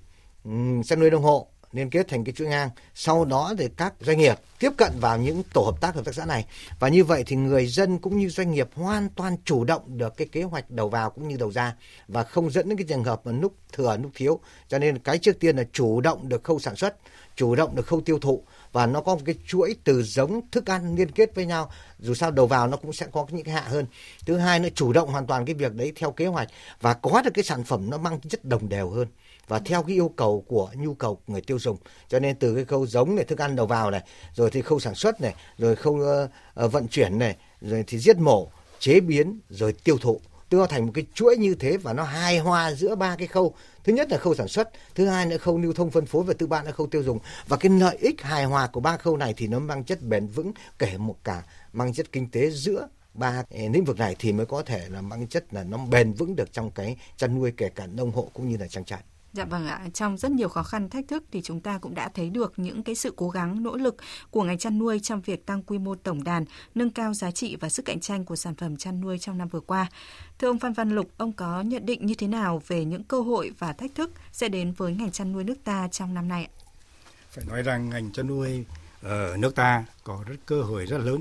chăn nuôi nông hộ liên kết thành cái chuỗi ngang. Sau đó thì các doanh nghiệp tiếp cận vào những tổ hợp tác xã này. Và như vậy thì người dân cũng như doanh nghiệp hoàn toàn chủ động được cái kế hoạch đầu vào cũng như đầu ra và không dẫn đến cái trường hợp mà lúc thừa lúc thiếu. Cho nên cái trước tiên là chủ động được khâu sản xuất, chủ động được khâu tiêu thụ và nó có một cái chuỗi từ giống thức ăn liên kết với nhau, dù sao đầu vào nó cũng sẽ có những cái hạ hơn. Thứ hai nữa, chủ động hoàn toàn cái việc đấy theo kế hoạch và có được cái sản phẩm nó mang chất đồng đều hơn và theo cái yêu cầu của nhu cầu của người tiêu dùng. Cho nên từ cái khâu giống này, thức ăn đầu vào này, rồi thì khâu sản xuất này, rồi khâu vận chuyển này, rồi thì giết mổ, chế biến, rồi tiêu thụ, nó thành một cái chuỗi như thế và nó hài hòa giữa ba cái khâu. Thứ nhất là khâu sản xuất, thứ hai là khâu lưu thông phân phối và thứ ba là khâu tiêu dùng. Và cái lợi ích hài hòa của ba khâu này thì nó mang chất bền vững, kể một cả mang chất kinh tế giữa ba lĩnh vực này thì mới có thể là mang chất là nó bền vững được trong cái chăn nuôi, kể cả nông hộ cũng như là trang trại. Dạ vâng ạ, trong rất nhiều khó khăn thách thức thì chúng ta cũng đã thấy được những cái sự cố gắng nỗ lực của ngành chăn nuôi trong việc tăng quy mô tổng đàn, nâng cao giá trị và sức cạnh tranh của sản phẩm chăn nuôi trong năm vừa qua. Thưa ông Phan Văn Lục, ông có nhận định như thế nào về những cơ hội và thách thức sẽ đến với ngành chăn nuôi nước ta trong năm nay ạ? Phải nói rằng ngành chăn nuôi ở nước ta có cơ hội rất lớn,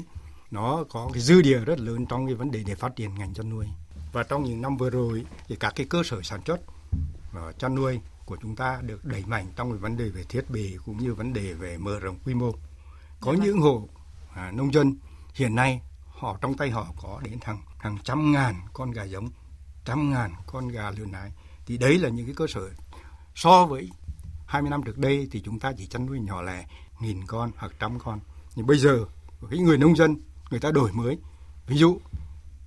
nó có cái dư địa rất lớn trong cái vấn đề để phát triển ngành chăn nuôi. Và trong những năm vừa rồi thì các cái cơ sở sản xuất và chăn nuôi của chúng ta được đẩy mạnh trong vấn đề về thiết bị cũng như vấn đề về mở rộng quy mô. Có những hộ nông dân hiện nay họ trong tay họ có đến hàng trăm ngàn con gà giống, trăm ngàn con gà lợn nái. Thì đấy là những cái cơ sở so với 20 năm trước đây thì chúng ta chỉ chăn nuôi nhỏ lẻ, nghìn con hoặc trăm con. Nhưng bây giờ cái người nông dân người ta đổi mới. Ví dụ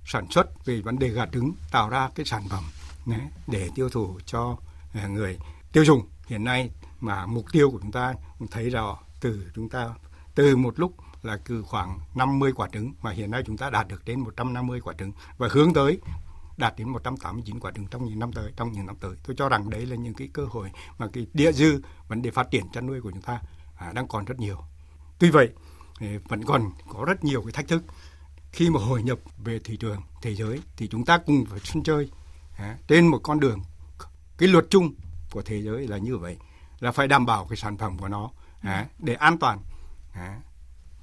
sản xuất về vấn đề gà trứng tạo ra cái sản phẩm để tiêu thụ cho người tiêu dùng. Hiện nay mà mục tiêu của chúng ta cũng thấy rõ, từ một lúc là cứ khoảng 50 quả trứng mà hiện nay chúng ta đạt được đến 150 quả trứng và hướng tới đạt đến 189 quả trứng trong những năm tới. Tôi cho rằng đấy là những cái cơ hội mà cái địa dư vấn đề phát triển chăn nuôi của chúng ta đang còn rất nhiều. Tuy vậy vẫn còn có rất nhiều cái thách thức. Khi mà hội nhập về thị trường thế giới thì chúng ta cùng phải sân chơi trên một con đường. Cái luật chung của thế giới là như vậy, là phải đảm bảo cái sản phẩm của nó để an toàn,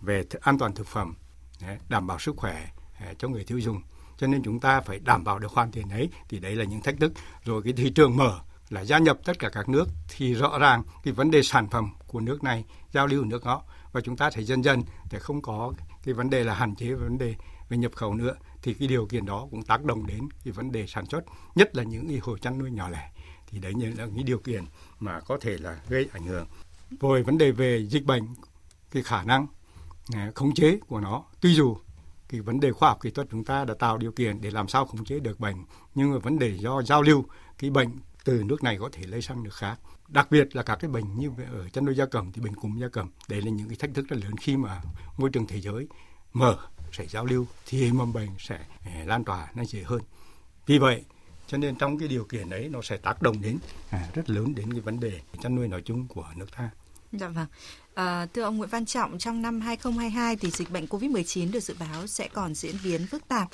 về an toàn thực phẩm, đảm bảo sức khỏe cho người tiêu dùng. Cho nên chúng ta phải đảm bảo được hoàn thiện ấy, thì đấy là những thách thức. Rồi cái thị trường mở là gia nhập tất cả các nước thì rõ ràng cái vấn đề sản phẩm của nước này giao lưu nước đó, và chúng ta thấy dần dần để không có cái vấn đề là hạn chế vấn đề về nhập khẩu nữa, thì cái điều kiện đó cũng tác động đến cái vấn đề sản xuất, nhất là những hộ chăn nuôi nhỏ lẻ. Thì đấy là những điều kiện mà có thể là gây ảnh hưởng. Rồi vấn đề về dịch bệnh, cái khả năng khống chế của nó, tuy dù cái vấn đề khoa học kỹ thuật chúng ta đã tạo điều kiện để làm sao khống chế được bệnh, nhưng mà vấn đề do giao lưu cái bệnh từ nước này có thể lây sang nước khác, đặc biệt là các cái bệnh như ở chăn nuôi gia cầm thì bệnh cúm gia cầm. Đấy là những cái thách thức rất lớn khi mà môi trường thế giới mở, sẽ giao lưu thì mầm bệnh sẽ lan tỏa nó dễ hơn. Vì vậy cho nên trong cái điều kiện đấy nó sẽ tác động đến rất lớn đến cái vấn đề chăn nuôi nói chung của nước ta. Dạ vâng. Thưa ông Nguyễn Văn Trọng, trong năm 2022 thì dịch bệnh COVID-19 được dự báo sẽ còn diễn biến phức tạp.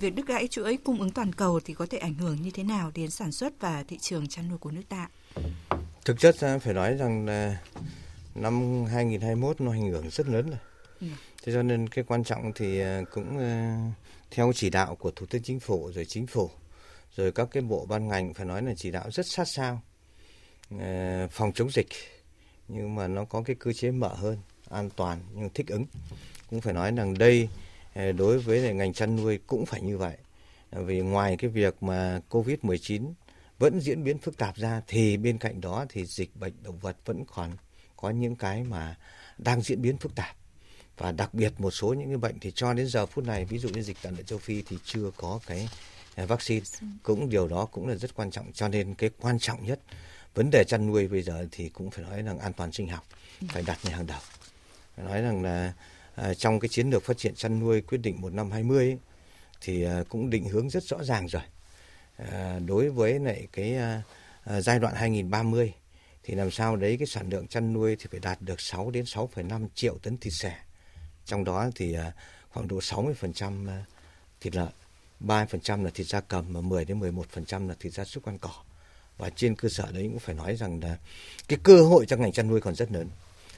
Việc đứt gãy chuỗi cung ứng toàn cầu thì có thể ảnh hưởng như thế nào đến sản xuất và thị trường chăn nuôi của nước ta? Thực chất phải nói rằng là năm 2021 nó ảnh hưởng rất lớn rồi. Thế cho nên cái quan trọng thì cũng theo chỉ đạo của Thủ tướng Chính phủ, rồi các cái bộ ban ngành phải nói là chỉ đạo rất sát sao phòng chống dịch, nhưng mà nó có cái cơ chế mở hơn, an toàn nhưng thích ứng. Cũng phải nói rằng đây đối với ngành chăn nuôi cũng phải như vậy, vì ngoài cái việc mà Covid-19 vẫn diễn biến phức tạp ra thì bên cạnh đó thì dịch bệnh động vật vẫn còn có những cái mà đang diễn biến phức tạp. Và đặc biệt một số những cái bệnh thì cho đến giờ phút này, ví dụ như dịch tả lợn châu Phi thì chưa có cái vaccine. Cũng điều đó cũng là rất quan trọng. Cho nên cái quan trọng nhất, vấn đề chăn nuôi bây giờ thì cũng phải nói rằng an toàn sinh học phải đặt lên hàng đầu. Phải nói rằng là trong cái chiến lược phát triển chăn nuôi quyết định 1520 ấy, thì cũng định hướng rất rõ ràng rồi. Đối với lại cái giai đoạn 2030 thì làm sao đấy cái sản lượng chăn nuôi thì phải đạt được 6 đến 6,5 triệu tấn thịt sẻ. Trong đó thì khoảng độ 60% thịt lợn, 3% là thịt gia cầm và 10 đến 11% là thịt gia súc ăn cỏ. Và trên cơ sở đấy cũng phải nói rằng là cái cơ hội cho ngành chăn nuôi còn rất lớn.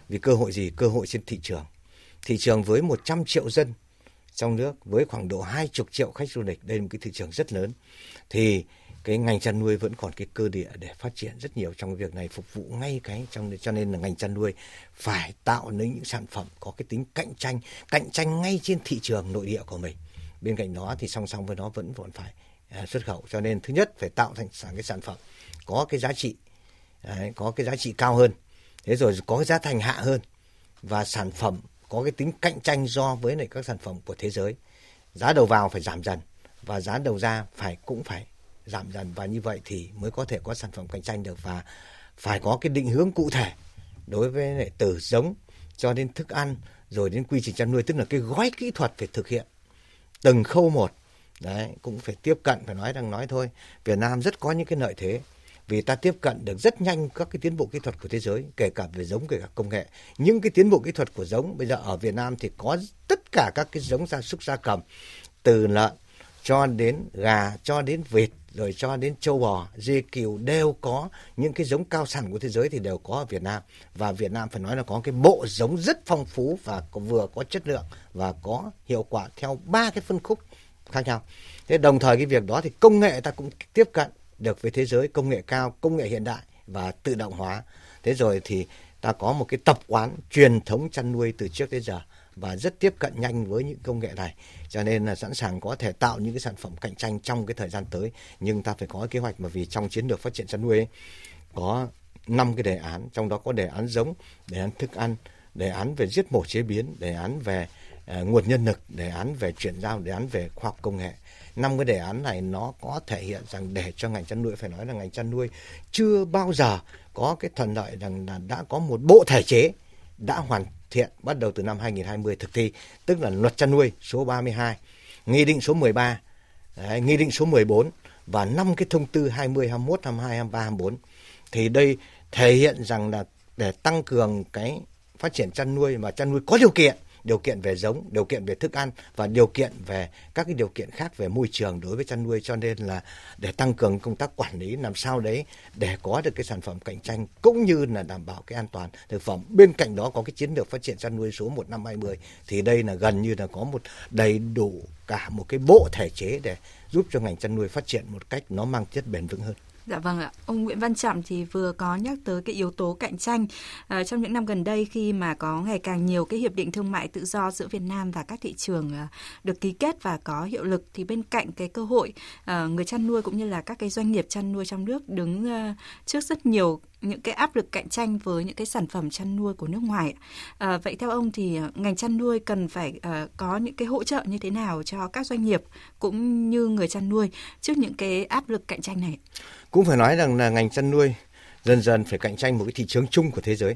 Vì cơ hội gì? Cơ hội trên thị trường. Thị trường với 100 triệu dân trong nước, với khoảng độ 20 triệu khách du lịch, đây là một cái thị trường rất lớn. Thì cái ngành chăn nuôi vẫn còn cái cơ địa để phát triển rất nhiều trong việc này, phục vụ ngay cái trong, cho nên là ngành chăn nuôi phải tạo nên những sản phẩm có cái tính cạnh tranh ngay trên thị trường nội địa của mình. Bên cạnh đó thì song song với nó vẫn còn phải xuất khẩu, cho nên thứ nhất phải tạo thành cái sản phẩm có cái giá trị, có cái giá trị cao hơn, thế rồi có cái giá thành hạ hơn, và sản phẩm có cái tính cạnh tranh so với lại các sản phẩm của thế giới. Giá đầu vào phải giảm dần và giá đầu ra cũng phải giảm dần, và như vậy thì mới có thể có sản phẩm cạnh tranh được. Và phải có cái định hướng cụ thể đối với lại từ giống cho đến thức ăn rồi đến quy trình chăn nuôi, tức là cái gói kỹ thuật phải thực hiện từng khâu một. Đấy, cũng phải tiếp cận, phải nói thôi, Việt Nam rất có những cái lợi thế vì ta tiếp cận được rất nhanh các cái tiến bộ kỹ thuật của thế giới, kể cả về giống, kể cả công nghệ. Những cái tiến bộ kỹ thuật của giống bây giờ ở Việt Nam thì có tất cả các cái giống gia súc gia cầm, từ lợn cho đến gà, cho đến vịt, rồi cho đến châu bò, dê cừu, đều có những cái giống cao sản của thế giới thì đều có ở Việt Nam. Và Việt Nam phải nói là có cái bộ giống rất phong phú và vừa có chất lượng và có hiệu quả theo 3 cái phân khúc khác nhau. Thế đồng thời cái việc đó thì công nghệ ta cũng tiếp cận được với thế giới, công nghệ cao, công nghệ hiện đại và tự động hóa. Thế rồi thì ta có một cái tập quán truyền thống chăn nuôi từ trước đến giờ và rất tiếp cận nhanh với những công nghệ này, cho nên là sẵn sàng có thể tạo những cái sản phẩm cạnh tranh trong cái thời gian tới. Nhưng ta phải có kế hoạch, mà vì trong chiến lược phát triển chăn nuôi ấy, có 5 cái đề án, trong đó có đề án giống, đề án thức ăn, đề án về giết mổ chế biến, đề án về nguồn nhân lực, đề án về chuyển giao, đề án về khoa học công nghệ. 5 cái đề án này nó có thể hiện rằng để cho ngành chăn nuôi, phải nói là ngành chăn nuôi chưa bao giờ có cái thuận lợi rằng là đã có một bộ thể chế đã hoàn thiện bắt đầu từ năm 2020 thực thi, tức là luật chăn nuôi số 32, nghị định số 13, nghị định số 14 và 5 cái thông tư 20, 21, 22, 23, 24. Thì đây thể hiện rằng là để tăng cường cái phát triển chăn nuôi mà chăn nuôi có điều kiện về giống, điều kiện về thức ăn và điều kiện về các cái điều kiện khác về môi trường đối với chăn nuôi, cho nên là để tăng cường công tác quản lý làm sao đấy để có được cái sản phẩm cạnh tranh cũng như là đảm bảo cái an toàn thực phẩm. Bên cạnh đó có cái chiến lược phát triển chăn nuôi số 1520 thì đây là gần như là có một đầy đủ cả một cái bộ thể chế để giúp cho ngành chăn nuôi phát triển một cách nó mang chất bền vững hơn. Dạ vâng ạ, ông Nguyễn Văn Trọng thì vừa có nhắc tới cái yếu tố cạnh tranh trong những năm gần đây, khi mà có ngày càng nhiều cái hiệp định thương mại tự do giữa Việt Nam và các thị trường được ký kết và có hiệu lực, thì bên cạnh cái cơ hội người chăn nuôi cũng như là các cái doanh nghiệp chăn nuôi trong nước đứng trước rất nhiều những cái áp lực cạnh tranh với những cái sản phẩm chăn nuôi của nước ngoài. Vậy theo ông thì ngành chăn nuôi cần phải có những cái hỗ trợ như thế nào cho các doanh nghiệp cũng như người chăn nuôi trước những cái áp lực cạnh tranh này? Cũng phải nói rằng là ngành chăn nuôi dần dần phải cạnh tranh một cái thị trường chung của thế giới.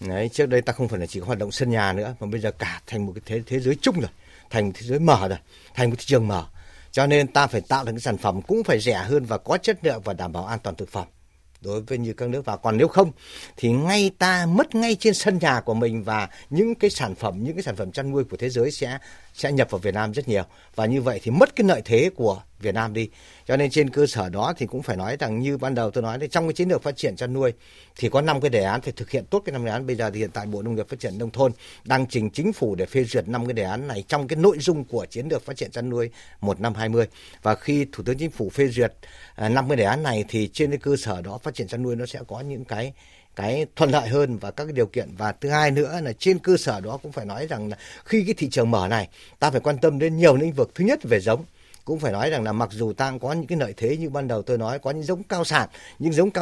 Đấy, trước đây ta không phải là chỉ có hoạt động sân nhà nữa, mà bây giờ cả thành một cái thế giới chung rồi, thành một thế giới mở rồi, thành một thị trường mở. Cho nên ta phải tạo được cái sản phẩm cũng phải rẻ hơn và có chất lượng và đảm bảo an toàn thực phẩm đối với như các nước vào. Còn nếu không thì ngay ta mất ngay trên sân nhà của mình, và những cái sản phẩm chăn nuôi của thế giới sẽ nhập vào Việt Nam rất nhiều, và như vậy thì mất cái lợi thế của Việt Nam đi. Cho nên trên cơ sở đó thì cũng phải nói rằng như ban đầu tôi nói đấy, trong cái chiến lược phát triển chăn nuôi thì có 5 cái đề án, phải thực hiện tốt cái 5 đề án. Bây giờ thì hiện tại Bộ Nông nghiệp Phát triển Nông thôn đang trình chính phủ để phê duyệt 5 cái đề án này trong cái nội dung của chiến lược phát triển chăn nuôi 1520. Và khi Thủ tướng Chính phủ phê duyệt 5 cái đề án này thì trên cái cơ sở đó phát triển chăn nuôi nó sẽ có những cái thuận lợi hơn và các cái điều kiện. Và thứ hai nữa là trên cơ sở đó cũng phải nói rằng là khi cái thị trường mở này ta phải quan tâm đến nhiều lĩnh vực. Thứ nhất về giống, cũng phải nói rằng là mặc dù ta có những cái lợi thế như ban đầu tôi nói, có những giống cao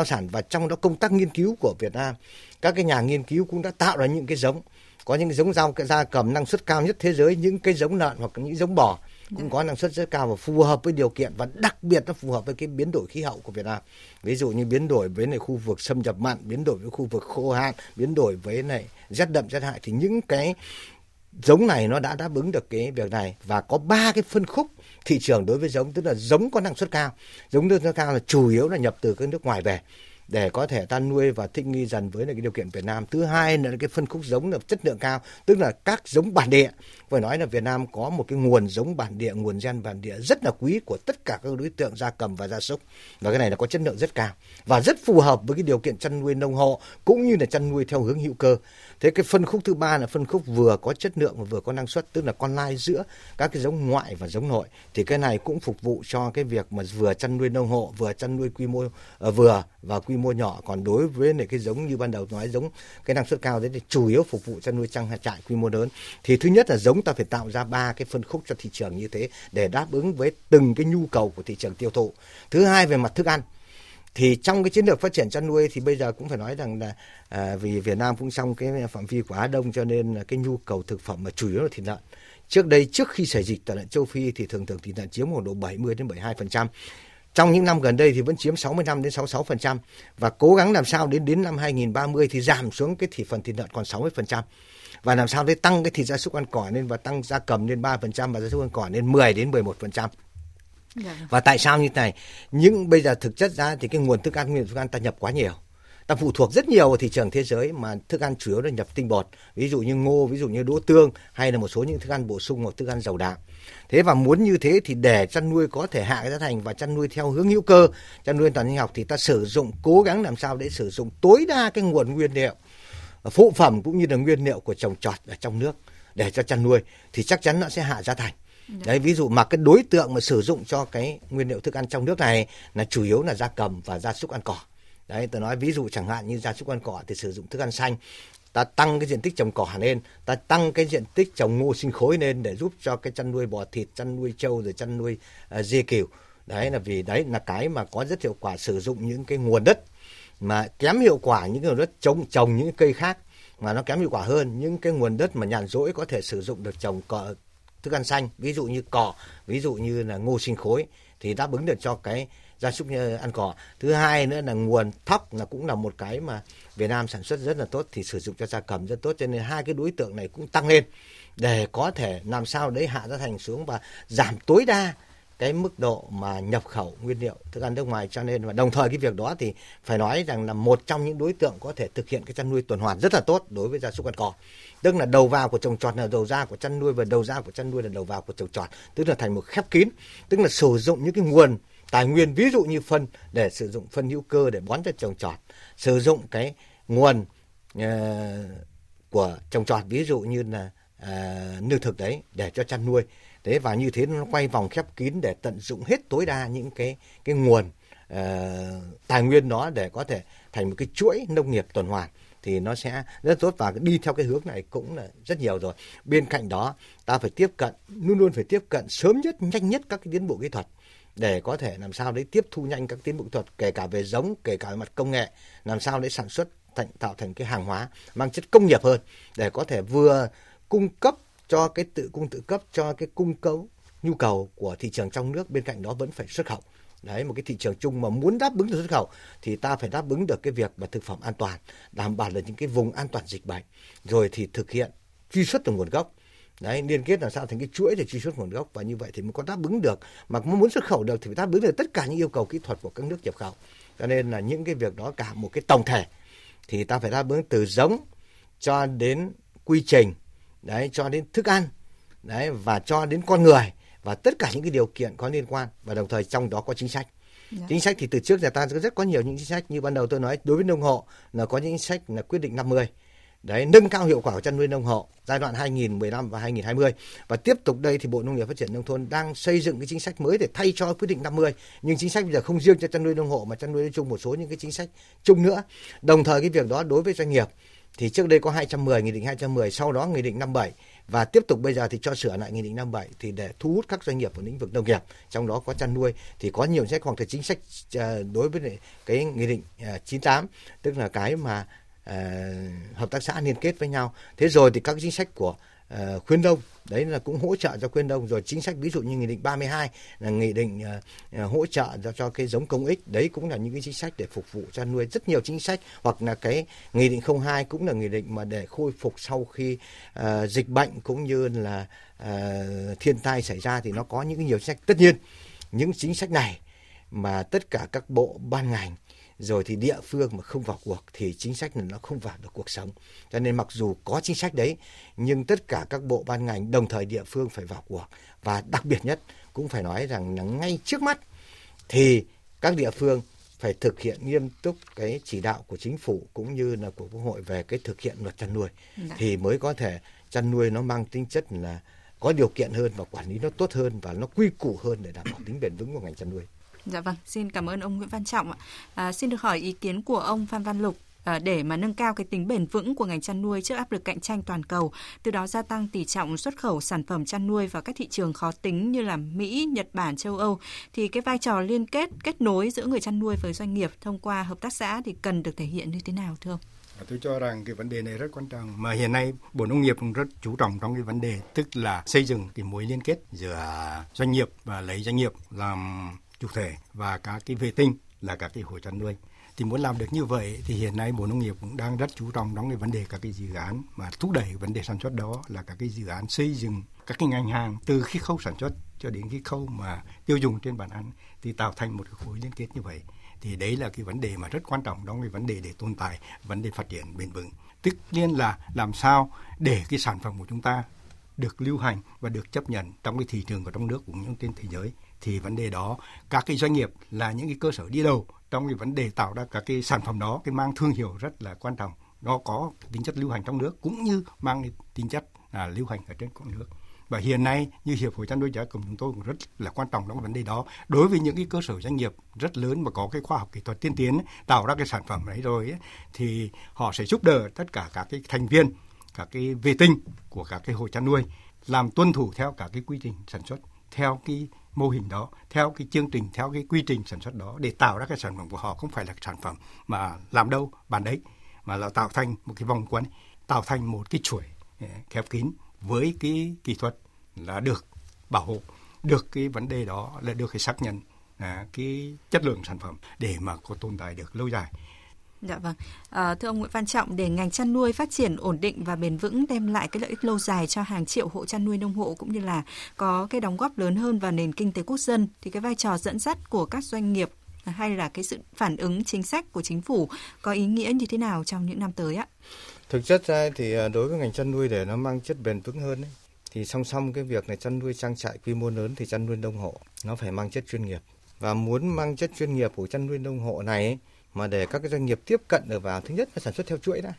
sản, và trong đó công tác nghiên cứu của Việt Nam, các cái nhà nghiên cứu cũng đã tạo ra những cái giống, có những cái giống gia cầm năng suất cao nhất thế giới, những cái giống lợn hoặc những giống bò cũng có năng suất rất cao và phù hợp với điều kiện, và đặc biệt nó phù hợp với cái biến đổi khí hậu của Việt Nam. Ví dụ như biến đổi với này khu vực xâm nhập mặn, biến đổi với khu vực khô hạn, biến đổi với này rét đậm rét hại, thì những cái giống này nó đã đáp ứng được cái việc này. Và có 3 cái phân khúc thị trường đối với giống, tức là giống có năng suất cao. Giống năng suất cao là chủ yếu là nhập từ các nước ngoài về, để có thể ta nuôi và thích nghi dần với cái điều kiện Việt Nam. Thứ hai là cái phân khúc giống là chất lượng cao, tức là các giống bản địa. Phải nói là Việt Nam có một cái nguồn giống bản địa, nguồn gen bản địa rất là quý của tất cả các đối tượng gia cầm và gia súc. Và cái này là có chất lượng rất cao và rất phù hợp với cái điều kiện chăn nuôi nông hộ cũng như là chăn nuôi theo hướng hữu cơ. Thế cái phân khúc thứ ba là phân khúc vừa có chất lượng và vừa có năng suất, tức là con lai giữa các cái giống ngoại và giống nội. Thì cái này cũng phục vụ cho cái việc mà vừa chăn nuôi nông hộ, vừa chăn nuôi quy mô vừa và quy mô nhỏ. Còn đối với này cái giống như ban đầu nói, giống cái năng suất cao đấy thì chủ yếu phục vụ chăn nuôi trang trại quy mô lớn. Thì thứ nhất là giống ta phải tạo ra ba cái phân khúc cho thị trường như thế để đáp ứng với từng cái nhu cầu của thị trường tiêu thụ. Thứ hai về mặt thức ăn thì trong cái chiến lược phát triển chăn nuôi thì bây giờ cũng phải nói rằng là vì Việt Nam cũng trong cái phạm vi của Á Đông cho nên là cái nhu cầu thực phẩm mà chủ yếu là thịt lợn. Trước đây, trước khi xảy dịch tả lợn châu Phi thì thường thịt lợn chiếm khoảng độ 70-72%. Trong những năm gần đây thì vẫn chiếm 65-66% và cố gắng làm sao đến năm 2030 thì giảm xuống cái thị phần thịt lợn còn 60%. Và làm sao để tăng cái thịt gia súc ăn cỏ lên và tăng gia cầm lên 3% và gia súc ăn cỏ lên 10-11%. Và tại sao như thế này? Nhưng bây giờ thực chất ra thì cái nguồn thức ăn, nguyên liệu thức ăn ta nhập quá nhiều. Ta phụ thuộc rất nhiều vào thị trường thế giới mà thức ăn chủ yếu là nhập tinh bột. Ví dụ như ngô, ví dụ như đỗ tương hay là một số những thức ăn bổ sung hoặc thức ăn giàu đạm. Thế và muốn như thế thì để chăn nuôi có thể hạ cái giá thành và chăn nuôi theo hướng hữu cơ, chăn nuôi toàn sinh học thì ta sử dụng, cố gắng làm sao để sử dụng tối đa cái nguồn nguyên liệu, phụ phẩm cũng như là nguyên liệu của trồng trọt ở trong nước để cho chăn nuôi thì chắc chắn nó sẽ hạ giá thành. Đấy, ví dụ mà cái đối tượng mà sử dụng cho cái nguyên liệu thức ăn trong nước này là chủ yếu là gia cầm và gia súc ăn cỏ. Đấy, tôi nói ví dụ chẳng hạn như gia súc ăn cỏ thì sử dụng thức ăn xanh, ta tăng cái diện tích trồng cỏ lên, ta tăng cái diện tích trồng ngô sinh khối lên để giúp cho cái chăn nuôi bò thịt, chăn nuôi trâu rồi chăn nuôi dê cừu. Đấy là vì đấy là cái mà có rất hiệu quả, sử dụng những cái nguồn đất mà kém hiệu quả, những cái nguồn đất trồng những cây khác mà nó kém hiệu quả hơn, những cái nguồn đất mà nhàn rỗi có thể sử dụng được trồng cỏ, thức ăn xanh, ví dụ như cỏ, ví dụ như là ngô sinh khối thì đáp ứng được cho cái gia súc ăn cỏ. Thứ hai nữa là nguồn thóc là cũng là một cái mà Việt Nam sản xuất rất là tốt thì sử dụng cho gia cầm rất tốt, cho nên hai cái đối tượng này cũng tăng lên để có thể làm sao đấy hạ giá thành xuống và giảm tối đa cái mức độ mà nhập khẩu nguyên liệu thức ăn nước ngoài. Cho nên và đồng thời cái việc đó thì phải nói rằng là một trong những đối tượng có thể thực hiện cái chăn nuôi tuần hoàn rất là tốt đối với gia súc ăn cỏ, tức là đầu vào của trồng trọt là đầu ra của chăn nuôi và đầu ra của chăn nuôi là đầu vào của trồng trọt, tức là thành một khép kín, tức là sử dụng những cái nguồn tài nguyên, ví dụ như phân, để sử dụng phân hữu cơ để bón cho trồng trọt, sử dụng cái nguồn của trồng trọt, ví dụ như là nương thực đấy để cho chăn nuôi. Thế và như thế nó quay vòng khép kín để tận dụng hết tối đa những cái nguồn tài nguyên đó để có thể thành một cái chuỗi nông nghiệp tuần hoàn thì nó sẽ rất tốt, và đi theo cái hướng này cũng là rất nhiều rồi. Bên cạnh đó ta phải tiếp cận, luôn luôn phải tiếp cận sớm nhất, nhanh nhất các cái tiến bộ kỹ thuật để có thể làm sao đấy tiếp thu nhanh các tiến bộ kỹ thuật, kể cả về giống, kể cả về mặt công nghệ, làm sao để sản xuất tạo thành cái hàng hóa mang chất công nghiệp hơn để có thể vừa cung cấp cho cái tự cung tự cấp cho cái cung cầu nhu cầu của thị trường trong nước, bên cạnh đó vẫn phải xuất khẩu. Đấy, một cái thị trường chung mà muốn đáp ứng được xuất khẩu thì ta phải đáp ứng được cái việc mà thực phẩm an toàn, đảm bảo được những cái vùng an toàn dịch bệnh, rồi thì thực hiện truy xuất từ nguồn gốc. Đấy, liên kết làm sao thành cái chuỗi để truy xuất nguồn gốc, và như vậy thì mới có đáp ứng được, mà muốn xuất khẩu được thì phải đáp ứng được tất cả những yêu cầu kỹ thuật của các nước nhập khẩu. Cho nên là những cái việc đó cả một cái tổng thể thì ta phải đáp ứng từ giống cho đến quy trình, đấy, cho đến thức ăn, đấy, và cho đến con người và tất cả những cái điều kiện có liên quan, và đồng thời trong đó có chính sách. Chính sách thì từ trước giờ ta rất có nhiều những chính sách, như ban đầu tôi nói đối với nông hộ là có những chính sách là quyết định 50. Đấy, nâng cao hiệu quả của chăn nuôi nông hộ giai đoạn 2015 và 2020, và tiếp tục đây thì Bộ Nông nghiệp Phát triển Nông thôn đang xây dựng cái chính sách mới để thay cho quyết định 50, nhưng chính sách bây giờ không riêng cho chăn nuôi nông hộ mà chăn nuôi nói chung, một số những cái chính sách chung nữa. Đồng thời cái việc đó đối với doanh nghiệp thì trước đây có 210, nghị định 210, sau đó nghị định 57 và tiếp tục bây giờ thì cho sửa lại nghị định 57 thì để thu hút các doanh nghiệp của lĩnh vực nông nghiệp, trong đó có chăn nuôi thì có nhiều sách, hoặc là chính sách đối với cái nghị định 98, tức là cái mà hợp tác xã liên kết với nhau. Thế rồi thì các chính sách của khuyến nông, đấy là cũng hỗ trợ cho khuyến nông, rồi chính sách ví dụ như nghị định 32 là nghị định hỗ trợ cho cái giống công ích, đấy cũng là những cái chính sách để phục vụ chăn nuôi, rất nhiều chính sách, hoặc là cái nghị định 02 cũng là nghị định mà để khôi phục sau khi dịch bệnh cũng như là thiên tai xảy ra thì nó có những cái nhiều chính sách. Tất nhiên những chính sách này mà tất cả các bộ ban ngành rồi thì địa phương mà không vào cuộc thì chính sách này nó không vào được cuộc sống. Cho nên mặc dù có chính sách đấy nhưng tất cả các bộ ban ngành đồng thời địa phương phải vào cuộc, và đặc biệt nhất cũng phải nói rằng là ngay trước mắt thì các địa phương phải thực hiện nghiêm túc cái chỉ đạo của chính phủ cũng như là của Quốc hội về cái thực hiện luật chăn nuôi thì mới có thể chăn nuôi nó mang tính chất là có điều kiện hơn và quản lý nó tốt hơn và nó quy củ hơn để đảm bảo tính bền vững của ngành chăn nuôi. Dạ vâng, xin cảm ơn ông Nguyễn Văn Trọng ạ. Xin được hỏi ý kiến của ông Phan Văn Lục, để mà nâng cao cái tính bền vững của ngành chăn nuôi trước áp lực cạnh tranh toàn cầu, từ đó gia tăng tỷ trọng xuất khẩu sản phẩm chăn nuôi vào các thị trường khó tính như là Mỹ, Nhật Bản, châu Âu, thì cái vai trò liên kết, kết nối giữa người chăn nuôi với doanh nghiệp thông qua hợp tác xã thì cần được thể hiện như thế nào thưa ông? Tôi cho rằng cái vấn đề này rất quan trọng, mà hiện nay Bộ Nông nghiệp cũng rất chú trọng trong cái vấn đề, tức là xây dựng cái mối liên kết giữa doanh nghiệp và lấy doanh nghiệp làm chủ thể và các cái vệ tinh là các cái hộ chăn nuôi. Thì muốn làm được như vậy thì hiện nay Bộ Nông nghiệp cũng đang rất chú trọng trong cái vấn đề các cái dự án mà thúc đẩy vấn đề sản xuất, đó là các cái dự án xây dựng các cái ngành hàng từ khi khâu sản xuất cho đến cái khâu mà tiêu dùng trên bàn ăn, thì tạo thành một cái khối liên kết như vậy. Thì đấy là cái vấn đề mà rất quan trọng trong cái vấn đề để tồn tại, vấn đề phát triển bền vững. Tất nhiên là làm sao để cái sản phẩm của chúng ta được lưu hành và được chấp nhận trong cái thị trường của trong nước cũng như trên thế giới. Thì vấn đề đó, các cái doanh nghiệp là những cái cơ sở đi đầu trong cái vấn đề tạo ra các cái sản phẩm đó, cái mang thương hiệu rất là quan trọng. Nó có tính chất lưu hành trong nước cũng như mang tính chất lưu hành ở trên các nước. Và hiện nay như Hiệp hội Chăn nuôi Gia Cầm chúng tôi cũng rất là quan trọng trong vấn đề đó. Đối với những cái cơ sở doanh nghiệp rất lớn mà có cái khoa học kỹ thuật tiên tiến tạo ra cái sản phẩm đấy rồi ấy, thì họ sẽ giúp đỡ tất cả các cái thành viên, các cái vệ tinh của các cái hộ chăn nuôi làm tuân thủ theo cả cái quy trình sản xuất, theo cái mô hình đó, theo cái chương trình, theo cái quy trình sản xuất đó, để tạo ra cái sản phẩm của họ không phải là sản phẩm mà làm đâu bàn đấy, mà là tạo thành một cái vòng quấn, tạo thành một cái chuỗi khép kín với cái kỹ thuật là được bảo hộ, được cái vấn đề đó là được cái xác nhận cái chất lượng sản phẩm để mà có tồn tại được lâu dài. Dạ vâng. Thưa ông Nguyễn Văn Trọng, để ngành chăn nuôi phát triển ổn định và bền vững, đem lại cái lợi ích lâu dài cho hàng triệu hộ chăn nuôi nông hộ cũng như là có cái đóng góp lớn hơn vào nền kinh tế quốc dân, thì cái vai trò dẫn dắt của các doanh nghiệp hay là cái sự phản ứng chính sách của chính phủ có ý nghĩa như thế nào trong những năm tới ạ? Thực chất ra thì đối với ngành chăn nuôi để nó mang chất bền vững hơn ấy, thì song song cái việc này chăn nuôi trang trại quy mô lớn thì chăn nuôi nông hộ nó phải mang chất chuyên nghiệp, và muốn mang chất chuyên nghiệp của chăn nuôi nông hộ này ấy, mà để các cái doanh nghiệp tiếp cận được vào, thứ nhất là sản xuất theo chuỗi đã,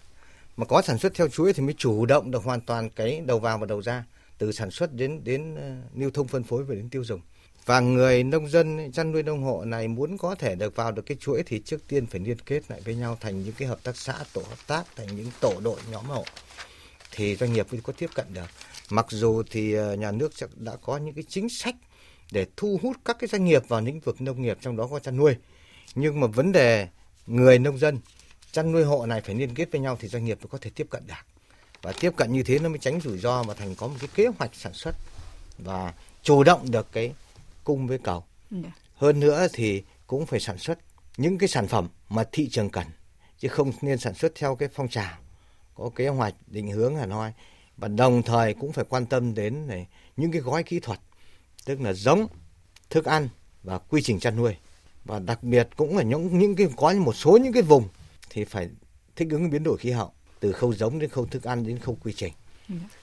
mà có sản xuất theo chuỗi thì mới chủ động được hoàn toàn cái đầu vào và đầu ra, từ sản xuất đến lưu thông phân phối và đến tiêu dùng. Và người nông dân chăn nuôi nông hộ này muốn có thể được vào được cái chuỗi thì trước tiên phải liên kết lại với nhau thành những cái hợp tác xã, tổ hợp tác, thành những tổ đội nhóm hộ thì doanh nghiệp mới có tiếp cận được. Mặc dù thì nhà nước đã có những cái chính sách để thu hút các cái doanh nghiệp vào lĩnh vực nông nghiệp, trong đó có chăn nuôi, nhưng mà vấn đề người nông dân chăn nuôi hộ này phải liên kết với nhau thì doanh nghiệp mới có thể tiếp cận được, và tiếp cận như thế nó mới tránh rủi ro mà thành có một cái kế hoạch sản xuất và chủ động được cái cung với cầu. Hơn nữa thì cũng phải sản xuất những cái sản phẩm mà thị trường cần, chứ không nên sản xuất theo cái phong trào, có kế hoạch định hướng hẳn hoi, và đồng thời cũng phải quan tâm đến này, những cái gói kỹ thuật, tức là giống, thức ăn và quy trình chăn nuôi. Và đặc biệt cũng là những cái có một số những cái vùng thì phải thích ứng biến đổi khí hậu, từ khâu giống đến khâu thức ăn đến khâu quy trình.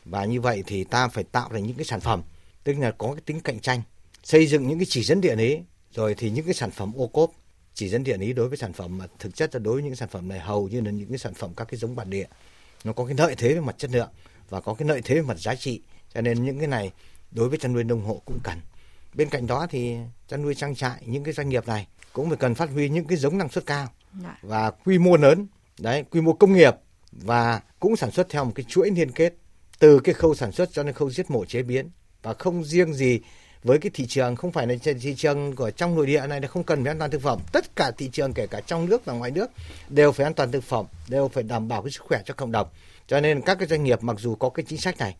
Và như vậy thì ta phải tạo ra những cái sản phẩm tức là có cái tính cạnh tranh, xây dựng những cái chỉ dẫn địa lý, rồi thì những cái sản phẩm ô cốp, chỉ dẫn địa lý đối với sản phẩm, mà thực chất là đối với những sản phẩm này hầu như là những cái sản phẩm các cái giống bản địa, nó có cái lợi thế về mặt chất lượng và có cái lợi thế về mặt giá trị, cho nên những cái này đối với chăn nuôi nông hộ cũng cần. Bên cạnh đó thì chăn nuôi trang trại, những cái doanh nghiệp này cũng phải cần phát huy những cái giống năng suất cao và quy mô lớn, đấy, quy mô công nghiệp, và cũng sản xuất theo một cái chuỗi liên kết từ cái khâu sản xuất cho đến khâu giết mổ chế biến, và không riêng gì với cái thị trường, không phải là thị trường của trong nội địa này là không cần phải an toàn thực phẩm, tất cả thị trường kể cả trong nước và ngoài nước đều phải an toàn thực phẩm, đều phải đảm bảo cái sức khỏe cho cộng đồng. Cho nên các cái doanh nghiệp mặc dù có cái chính sách này,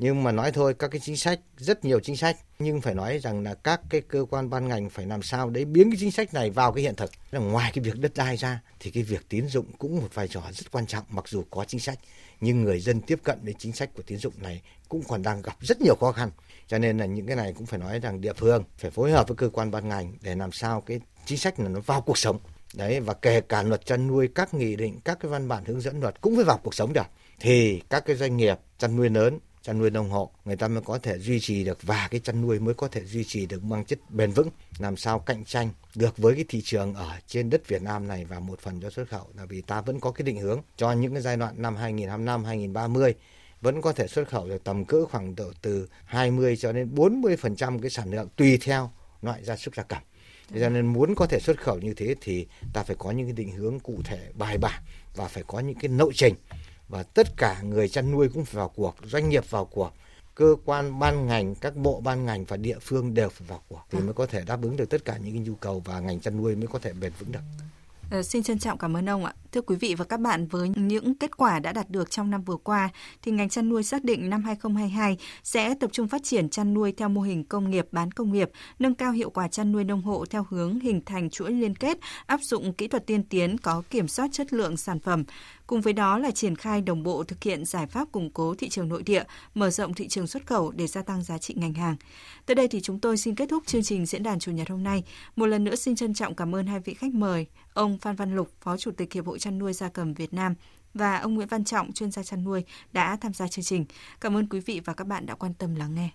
nhưng mà nói thôi, các cái chính sách, rất nhiều chính sách, nhưng phải nói rằng là các cái cơ quan ban ngành phải làm sao để biến cái chính sách này vào cái hiện thực. Ngoài cái việc đất đai ra thì cái việc tín dụng cũng một vai trò rất quan trọng, mặc dù có chính sách nhưng người dân tiếp cận đến chính sách của tín dụng này cũng còn đang gặp rất nhiều khó khăn. Cho nên là những cái này cũng phải nói rằng địa phương phải phối hợp với cơ quan ban ngành để làm sao cái chính sách này nó vào cuộc sống, đấy, và kể cả luật chăn nuôi, các nghị định, các cái văn bản hướng dẫn luật cũng phải vào cuộc sống được, thì các cái doanh nghiệp chăn nuôi lớn, chăn nuôi nông hộ người ta mới có thể duy trì được, và cái chăn nuôi mới có thể duy trì được mang chất bền vững, làm sao cạnh tranh được với cái thị trường ở trên đất Việt Nam này và một phần cho xuất khẩu, là vì ta vẫn có cái định hướng cho những cái giai đoạn năm 2025, 2030 vẫn có thể xuất khẩu được tầm cỡ khoảng độ từ 20 cho đến 40% cái sản lượng tùy theo loại gia súc gia cầm. Thế cho nên muốn có thể xuất khẩu như thế thì ta phải có những cái định hướng cụ thể bài bản và phải có những cái lộ trình. Và tất cả người chăn nuôi cũng phải vào cuộc, doanh nghiệp vào cuộc, cơ quan ban ngành, các bộ ban ngành và địa phương đều phải vào cuộc thì mới có thể đáp ứng được tất cả những cái nhu cầu và ngành chăn nuôi mới có thể bền vững được. Xin trân trọng cảm ơn ông ạ. Thưa quý vị và các bạn, với những kết quả đã đạt được trong năm vừa qua, thì ngành chăn nuôi xác định năm 2022 sẽ tập trung phát triển chăn nuôi theo mô hình công nghiệp, bán công nghiệp, nâng cao hiệu quả chăn nuôi nông hộ theo hướng hình thành chuỗi liên kết, áp dụng kỹ thuật tiên tiến có kiểm soát chất lượng sản phẩm. Cùng với đó là triển khai đồng bộ thực hiện giải pháp củng cố thị trường nội địa, mở rộng thị trường xuất khẩu để gia tăng giá trị ngành hàng. Tới đây thì chúng tôi xin kết thúc chương trình Diễn đàn Chủ nhật hôm nay. Một lần nữa xin trân trọng cảm ơn hai vị khách mời, ông Phan Văn Lục, Phó Chủ tịch Hiệp hội Chăn nuôi Gia cầm Việt Nam và ông Nguyễn Văn Trọng, chuyên gia chăn nuôi đã tham gia chương trình. Cảm ơn quý vị và các bạn đã quan tâm lắng nghe.